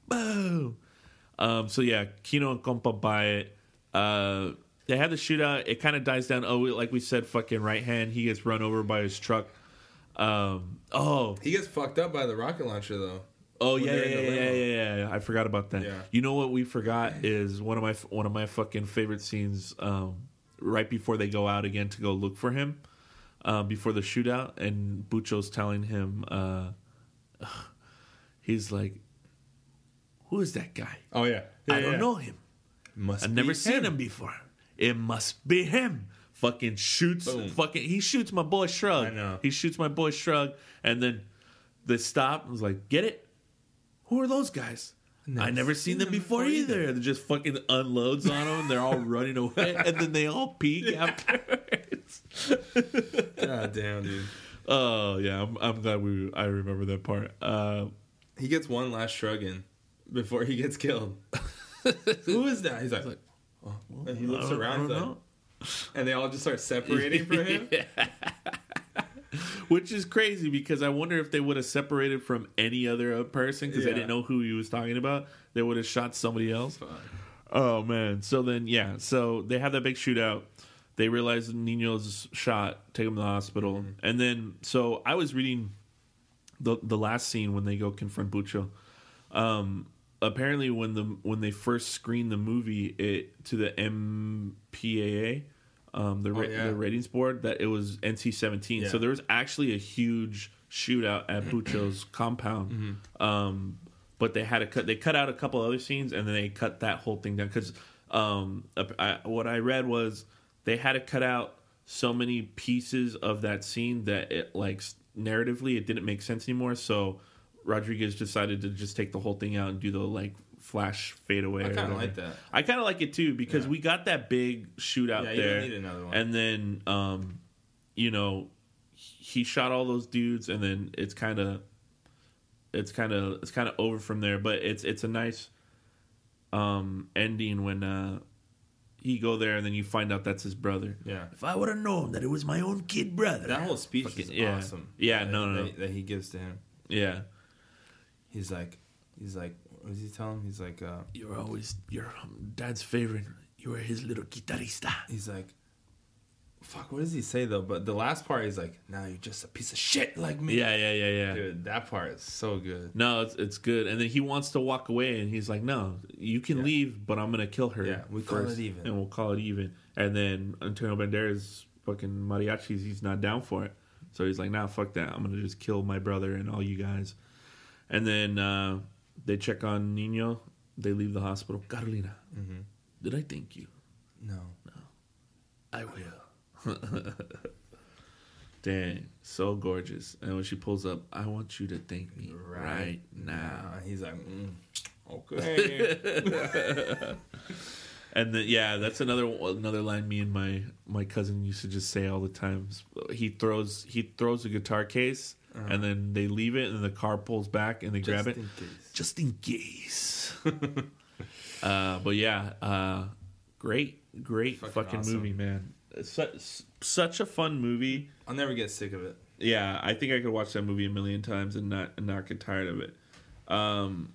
Boom. Um, so yeah, Kino and Compa buy it. Uh, they have the shootout. It kind of dies down. Oh, like we said, fucking right hand. He gets run over by his truck. Um, oh, he gets fucked up by the rocket launcher though. Oh yeah, yeah, yeah, yeah, yeah, yeah. I forgot about that. Yeah. You know what we forgot is one of my one of my fucking favorite scenes. Um, right before they go out again to go look for him, uh, before the shootout, and Bucho's telling him, uh, he's like. Who is that guy? Oh, yeah. yeah I don't yeah. know him. Must I've be never him. seen him before. It must be him. Fucking shoots. Boom. Fucking. He shoots my boy Shrug. I know. He shoots my boy Shrug. And then they stop. I was like, get it? Who are those guys? Never I never seen, seen them, them before, before either. either. They just fucking unloads on them. They're all running away. And then they all peek afterwards. God damn, dude. Oh, yeah. I'm, I'm glad we. I remember that part. Uh, he gets one last shrug in. Before he gets killed. Who is that? He's like, like oh. And he looks around them. And they all just start separating from him. Which is crazy because I wonder if they would have separated from any other person because yeah. they didn't know who he was talking about. They would have shot somebody else. Fuck. Oh, man. So then, yeah. So they have that big shootout. They realize Nino's shot. Take him to the hospital. Mm-hmm. And then, so I was reading the, the last scene when they go confront Bucho. Um... Apparently, when the when they first screened the movie it, to the M P A A, um, the, ra- oh, yeah. the ratings board, that it was N C seventeen. Yeah. So there was actually a huge shootout at Bucho's compound. Mm-hmm. Um, but they had to cut. They cut out a couple other scenes, and then they cut that whole thing down because um, I, what I read was they had to cut out so many pieces of that scene that it like narratively it didn't make sense anymore. So. Rodriguez decided to just take the whole thing out and do the like flash fade away. I kind of like that. I kind of like it too because yeah. we got that big shootout yeah, there. Yeah, you need another one. And then, um, you know, he shot all those dudes, and then it's kind of, it's kind of, it's kind of over from there. But it's it's a nice um, ending when. Uh, He go there and then you find out that's his brother. Yeah. If I would have known that it was my own kid brother. That whole speech Fucking, is yeah. awesome. Yeah, that, no, no, that, no. That he gives to him. Yeah. He's like, he's like, what does he tell him? He's like, uh, you're always your dad's favorite. You were his little guitarista. He's like, fuck, what does he say though? But the last part is like, now you're just a piece of shit like me. Yeah, yeah, yeah, yeah. Dude, that part is so good. No, it's it's good. And then he wants to walk away, and he's like, no, you can yeah. leave, but I'm gonna kill her. Yeah, we call it even, and we'll call it even. And then Antonio Banderas, fucking mariachis, he's not down for it. So he's like, nah, fuck that. I'm gonna just kill my brother and all you guys. And then uh, they check on Nino. They leave the hospital. Carolina, mm-hmm. did I thank you? No, no, I will. Dang, so gorgeous. And when she pulls up, I want you to thank me right, right now. He's like, mm, okay. And then yeah, that's another another line me and my my cousin used to just say all the time. He throws he throws a guitar case, uh-huh. and then they leave it, and the car pulls back, and they just grab it, just in case. uh, but yeah, uh, great, great fucking, fucking awesome. Movie, man. Such, such a fun movie. I'll never get sick of it. Yeah, I think I could watch that movie a million times and not and not get tired of it. Um,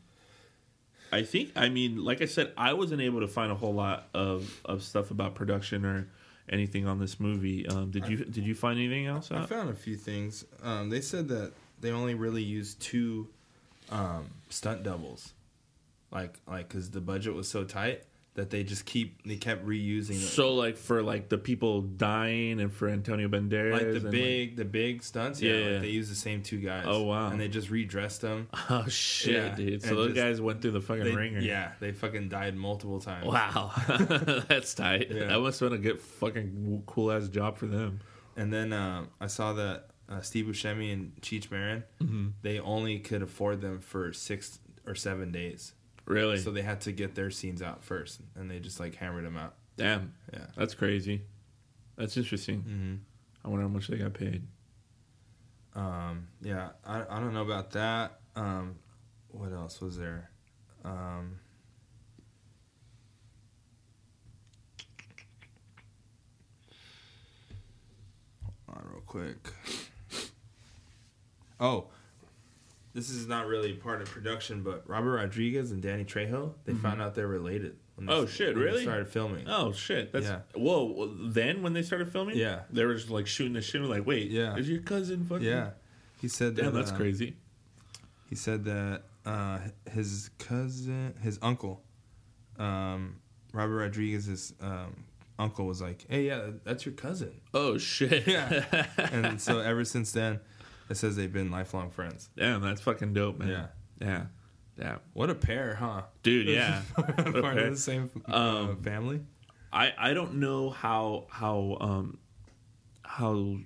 I think, I mean, like I said, I wasn't able to find a whole lot of, of stuff about production or anything on this movie. Um, did you I, did you find anything else out? I found a few things. Um, they said that they only really used two um, stunt doubles, like like because the budget was so tight. That they just keep, they kept reusing it. So like for like the people dying and for Antonio Banderas, like the big, like, the big stunts. Yeah, yeah. Like they use the same two guys. Oh wow! And they just redressed them. Oh shit, yeah. dude! So and those just, guys went through the fucking they, ringer. Yeah, they fucking died multiple times. Wow, that's tight. Yeah. That must have been a good fucking cool ass job for them. And then um, I saw that uh, Steve Buscemi and Cheech Marin, mm-hmm. they only could afford them for six or seven days. Really? So they had to get their scenes out first, and they just like hammered them out. Damn. Yeah. That's crazy. That's interesting. Mm-hmm. I wonder how much they got paid. Um. Yeah. I I don't know about that. Um. What else was there? Um. Hold on, real quick. Oh. This is not really part of production, but Robert Rodriguez and Danny Trejo, they mm-hmm. found out they're related. When they oh, shit, when really? They started filming. Oh, shit. That's yeah. Whoa, then when they started filming? Yeah. They were just, like, shooting the shit. Like, wait, yeah. is your cousin fucking... Yeah. He said Damn, that... Damn, that's uh, crazy. He said that uh, his cousin... His uncle, um, Robert Rodriguez's um, uncle was like, hey, yeah, that's your cousin. Oh, shit. Yeah. And so ever since then... It says they've been lifelong friends. Damn, that's fucking dope, man. Yeah. Yeah. Yeah. What a pair, huh? Dude, yeah. Part of the same um, family. I, I don't know how how um how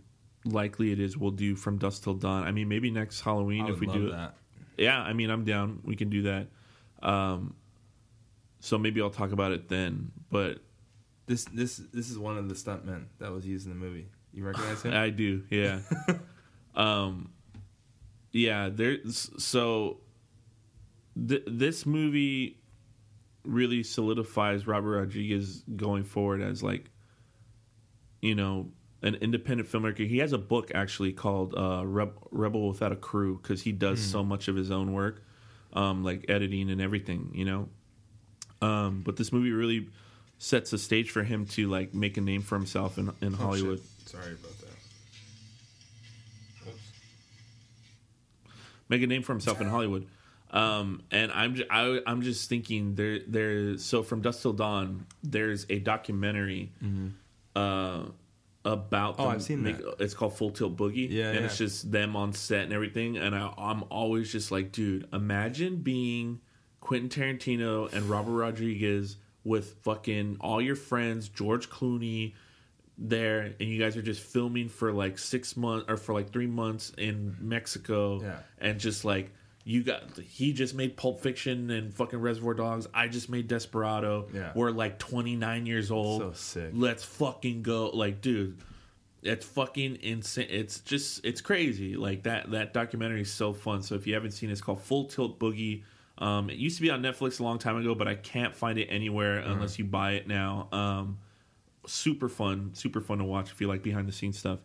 likely it is we'll do From Dusk Till Dawn. I mean, maybe next Halloween I if would we love do that. It. Yeah, I mean, I'm down. We can do that. Um so maybe I'll talk about it then, but this this this is one of the stuntmen that was used in the movie. You recognize him? I do. Yeah. Um, yeah, there's, so th- this movie really solidifies Robert Rodriguez going forward as like, you know, an independent filmmaker. He has a book actually called, uh, Re- Rebel Without a Crew. Cause he does mm. so much of his own work, um, like editing and everything, you know? Um, but this movie really sets the stage for him to like make a name for himself in, in oh, Hollywood. Shit. Sorry about that. Make a name for himself in Hollywood, um, and I'm j- I, I'm just thinking there there. So From Dusk Till Dawn, there's a documentary mm-hmm. uh, about. Oh, them. I've seen make, that. It's called Full Tilt Boogie, yeah, and yeah. it's just them on set and everything. And I, I'm always just like, dude, imagine being Quentin Tarantino and Robert Rodriguez with fucking all your friends, George Clooney. There and you guys are just filming for like six months or for like three months in Mexico yeah. and just like you got he just made Pulp Fiction and fucking Reservoir Dogs. I just made Desperado. Yeah. We're like twenty-nine years old. So sick. Let's fucking go. Like, dude, it's fucking insane. It's just, it's crazy. Like, that, that documentary is so fun. So if you haven't seen it, it's called Full Tilt Boogie. Um, it used to be on Netflix a long time ago, but I can't find it anywhere mm-hmm. unless you buy it now. Um, super fun. Super fun to watch if you like behind-the-scenes stuff.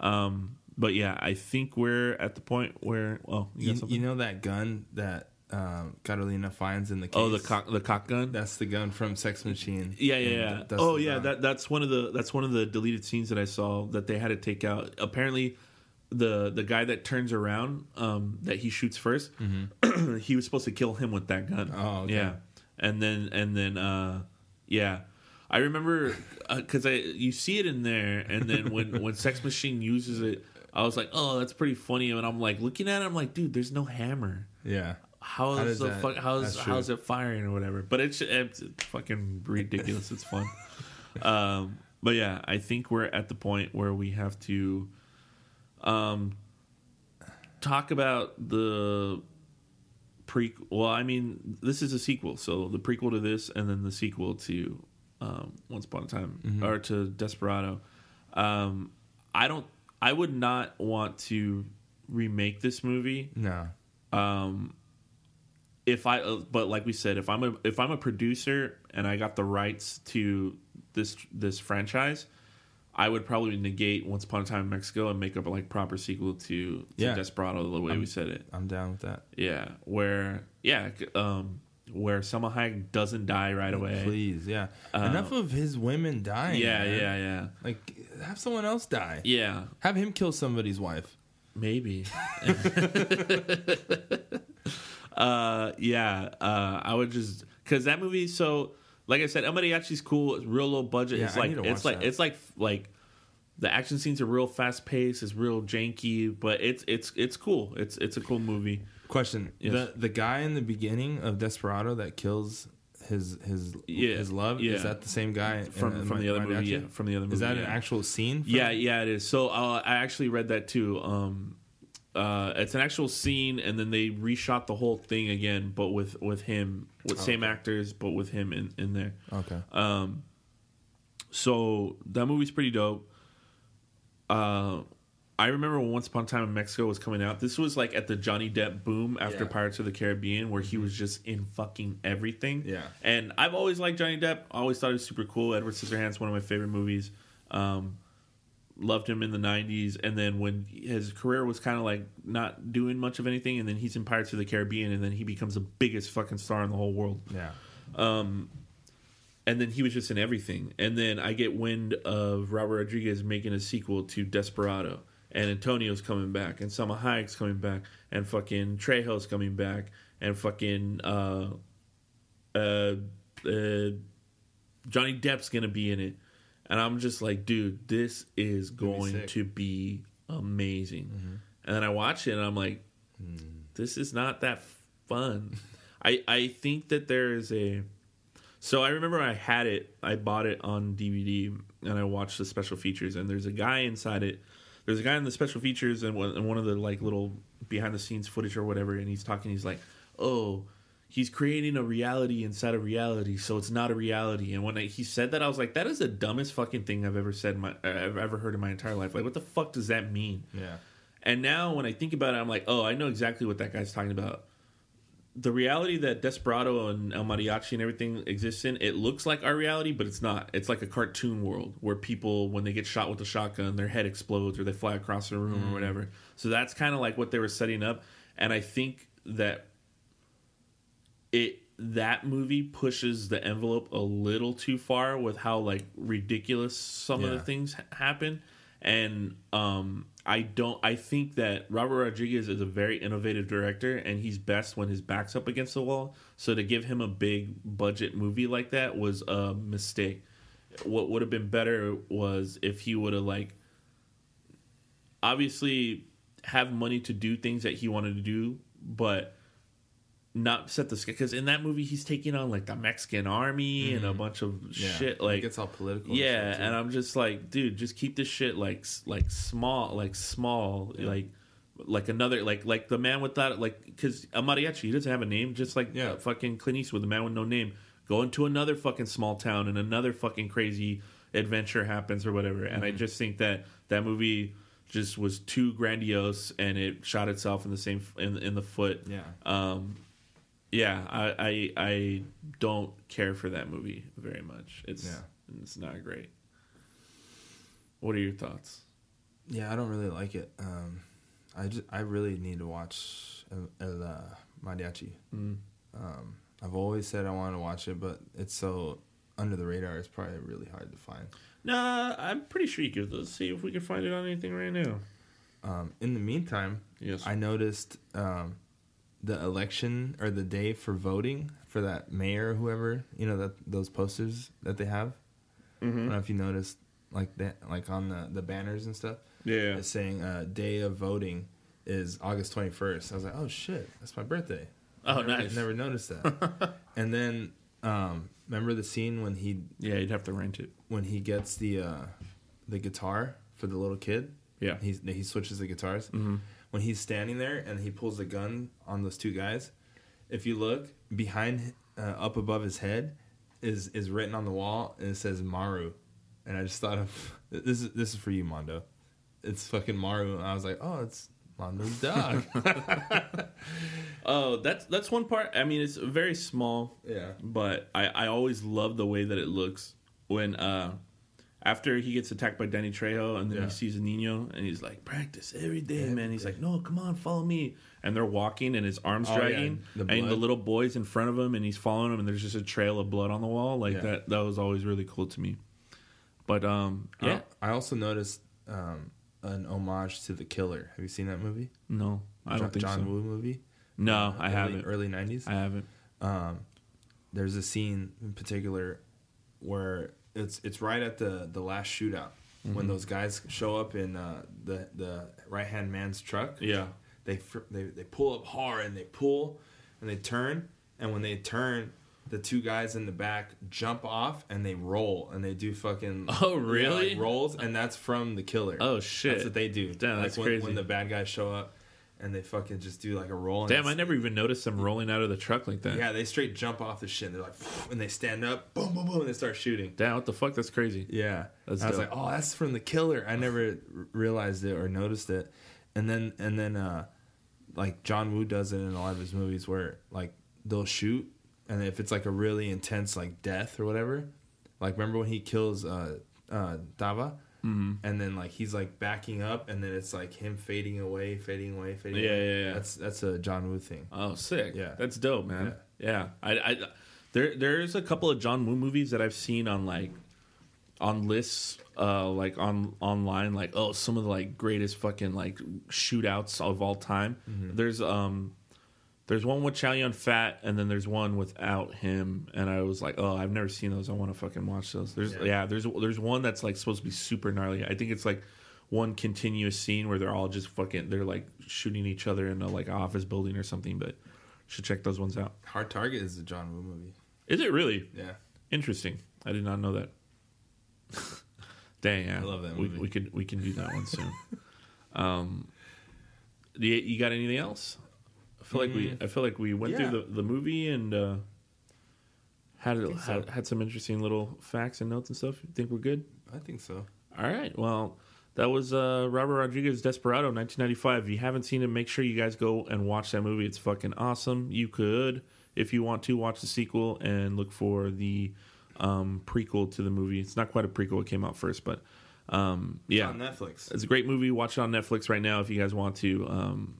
Um, but, yeah, I think we're at the point where... Oh, you, got you, you know that gun that um, Carolina finds in the case? Oh, the cock, the cock gun? That's the gun from Sex Machine. Yeah, yeah, yeah. Th- oh, yeah, that, that's one of the that's one of the deleted scenes that I saw that they had to take out. Apparently... The the guy that turns around, um, that he shoots first, mm-hmm. he was supposed to kill him with that gun. Oh, okay. Yeah. And then and then uh, yeah, I remember because uh, I you see it in there, and then when, when Sex Machine uses it, I was like, oh, that's pretty funny. And I'm like looking at it, I'm like, dude, there's no hammer. Yeah. How, how is the that, fuck? How's how's it firing or whatever? But it's, it's fucking ridiculous. It's fun. Um, but yeah, I think we're at the point where we have to. Um, talk about the prequel. Well, I mean, this is a sequel, so the prequel to this, and then the sequel to um, Once Upon a Time mm-hmm. or to Desperado. Um, I don't. I would not want to remake this movie. No. Um, if I, uh, but like we said, if I'm a if I'm a producer and I got the rights to this this franchise. I would probably negate Once Upon a Time in Mexico and make up a like proper sequel to, to yeah. Desperado the way I'm, we said it. I'm down with that. Yeah, where yeah, um, where Salma Hayek doesn't die right away. Please, yeah. Uh, Enough of his women dying. Yeah, man. yeah, yeah. Like, have someone else die. Yeah. Have him kill somebody's wife. Maybe. uh, yeah. Uh, I would just because that movie so. Like I said, El Mariachi's cool. It's real low budget. Yeah, it's like it's like that. it's like like the action scenes are real fast paced. It's real janky, but it's it's it's cool. It's it's a cool movie. Question: yes. the the guy in the beginning of Desperado that kills his his yeah. his love yeah. is that the same guy from in, in from the other movie? Yeah, from the other movie. Is that yeah. an actual scene? From yeah, yeah, it is. So uh, I actually read that too. Um, Uh, it's an actual scene, and then they reshot the whole thing again, but with, with him, with oh, same okay. actors, but with him in, in there. Okay. Um, so that movie's pretty dope. Uh, I remember when Once Upon a Time in Mexico was coming out. This was like at the Johnny Depp boom after yeah. Pirates of the Caribbean, where he was just in fucking everything. Yeah. And I've always liked Johnny Depp. I always thought he was super cool. Edward Scissorhands, one of my favorite movies. Um, Loved him in the nineties, and then when his career was kind of like not doing much of anything, and then he's in Pirates of the Caribbean, and then he becomes the biggest fucking star in the whole world. Yeah. Um, and then he was just in everything. And then I get wind of Robert Rodriguez making a sequel to Desperado, and Antonio's coming back, and Salma Hayek's coming back, and fucking Trejo's coming back, and fucking uh, uh, uh, Johnny Depp's gonna be in it. And I'm just like, dude, this is going to be amazing. Mm-hmm. And then I watch it, and I'm like, this is not that fun. I, I think that there is a... So I remember I had it. I bought it on D V D, and I watched the special features. And there's a guy inside it. There's a guy in the special features and one, and one of the like little behind-the-scenes footage or whatever, and he's talking. He's like, oh... He's creating a reality inside a reality, so it's not a reality. And when I, he said that, I was like, "That is the dumbest fucking thing I've ever said, in my, I've ever heard in my entire life. Like, what the fuck does that mean?" Yeah. And now, when I think about it, I'm like, "Oh, I know exactly what that guy's talking about." The reality that Desperado and El Mariachi and everything exists in, it looks like our reality, but it's not. It's like a cartoon world where people, when they get shot with a shotgun, their head explodes or they fly across the room mm. or whatever. So that's kind of like what they were setting up, and I think that. It that movie pushes the envelope a little too far with how like ridiculous some yeah. of the things ha- happen, and um, I don't. I think that Robert Rodriguez is a very innovative director, and he's best when his back's up against the wall. So to give him a big budget movie like that was a mistake. What would have been better was if he would have like obviously have money to do things that he wanted to do, but. Not set the scale because in that movie he's taking on like the Mexican army mm-hmm. and a bunch of yeah. shit like it gets all political. Yeah, and, and I'm just like, dude, just keep this shit like like small, like small, yeah. like like another, like like the man without, like, because El Mariachi, he doesn't have a name, just like yeah. fucking Clint Eastwood, the man with no name, going to another fucking small town and another fucking crazy adventure happens or whatever. And mm-hmm. I just think that that movie just was too grandiose, and it shot itself in the same in in the foot. Yeah. Um, yeah, I, I I don't care for that movie very much. It's yeah. it's not great. What are your thoughts? Yeah, I don't really like it. Um, I just, I really need to watch El, El uh, Mariachi. Mm. Um, I've always said I wanted to watch it, but it's so under the radar. It's probably really hard to find. Nah, I'm pretty sure you could. Let's see if we can find it on anything right now. Um, in the meantime, yes. I noticed um, the election or the day for voting for that mayor or whoever, you know, that those posters that they have. Mm-hmm. I don't know if you noticed, like that, like on the, the banners and stuff. Yeah. It's saying uh, day of voting is August twenty-first. I was like, oh, shit, that's my birthday. Oh, never, nice. Never noticed that. And then um, remember the scene when he... Yeah, you'd have to rent it. When he gets the uh, the guitar for the little kid. Yeah. He's, he switches the guitars. Mm-hmm. When he's standing there and he pulls the gun on those two guys, if you look, behind, uh, up above his head, is, is written on the wall, and it says Maru. And I just thought of... This is, this is for you, Mondo. It's fucking Maru. And I was like, oh, it's Mondo's dog. Oh, that's that's one part. I mean, it's very small. Yeah. But I, I always love the way that it looks when uh, after he gets attacked by Danny Trejo, and then yeah. he sees a Nino, and he's like, practice every day, every man. He's day. Like, no, come on, follow me. And they're walking, and his arm's oh, dragging, yeah. the and the little boy's in front of him, and he's following him, and there's just a trail of blood on the wall. Like yeah. that, that was always really cool to me. But um, yeah, I, I also noticed. Um, An homage to The Killer. Have you seen that movie? No, I don't John, think John so. John Woo movie? No, I early, haven't. Early nineties? I haven't. Um, there's a scene in particular where it's it's right at the, the last shootout mm-hmm. when those guys show up in uh, the the right hand man's truck. Yeah, they they they pull up hard and they pull and they turn, and when they turn, the two guys in the back jump off and they roll and they do fucking oh really you know, like rolls, and that's from The Killer. Oh shit, that's what they do. Damn, like that's when, crazy. When the bad guys show up and they fucking just do like a roll. And damn, I never even noticed them rolling out of the truck like that. Yeah, they straight jump off the shit. And they're like, and they stand up, boom, boom, boom, and they start shooting. Damn, what the fuck? That's crazy. Yeah, that's I dope. Was like, oh, that's from The Killer. I never realized it or noticed it, and then and then uh, like John Woo does it in a lot of his movies where like they'll shoot. And if it's like a really intense like death or whatever, like remember when he kills uh, uh, Dava, mm-hmm. and then like he's like backing up, and then it's like him fading away, fading away, fading. Yeah, away. Yeah, yeah. That's that's a John Woo thing. Oh, sick. Yeah, that's dope, man. Yeah, yeah. I, I there there's a couple of John Woo movies that I've seen on like on lists, uh, like on online, like oh some of the like greatest fucking like shootouts of all time. Mm-hmm. There's um. There's one with Chow Yun-Fat, and then there's one without him. And I was like, oh, I've never seen those. I want to fucking watch those. There's yeah. yeah, there's there's one that's like supposed to be super gnarly. I think it's like one continuous scene where they're all just fucking, they're like shooting each other in a like office building or something. But you should check those ones out. Hard Target is a John Woo movie. Is it really? Yeah. Interesting. I did not know that. Dang, yeah. I love that movie. We, we could we can do that one soon. um, you, you got anything else? I feel like we I feel like we went yeah. through the, the movie and uh, had, it, so. had had some interesting little facts and notes and stuff. You think we're good? I think so. All right. Well, that was uh, Robert Rodriguez's Desperado, nineteen ninety-five. If you haven't seen it, make sure you guys go and watch that movie. It's fucking awesome. You could, if you want to, watch the sequel and look for the um, prequel to the movie. It's not quite a prequel. It came out first, but um, yeah. It's on Netflix. It's a great movie. Watch it on Netflix right now if you guys want to. Um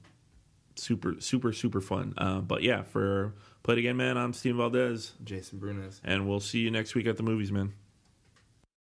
Super, super, super fun. Uh, but yeah, for Play It Again, man, I'm Steven Valdez. Jason Brunez. And we'll see you next week at the movies, man.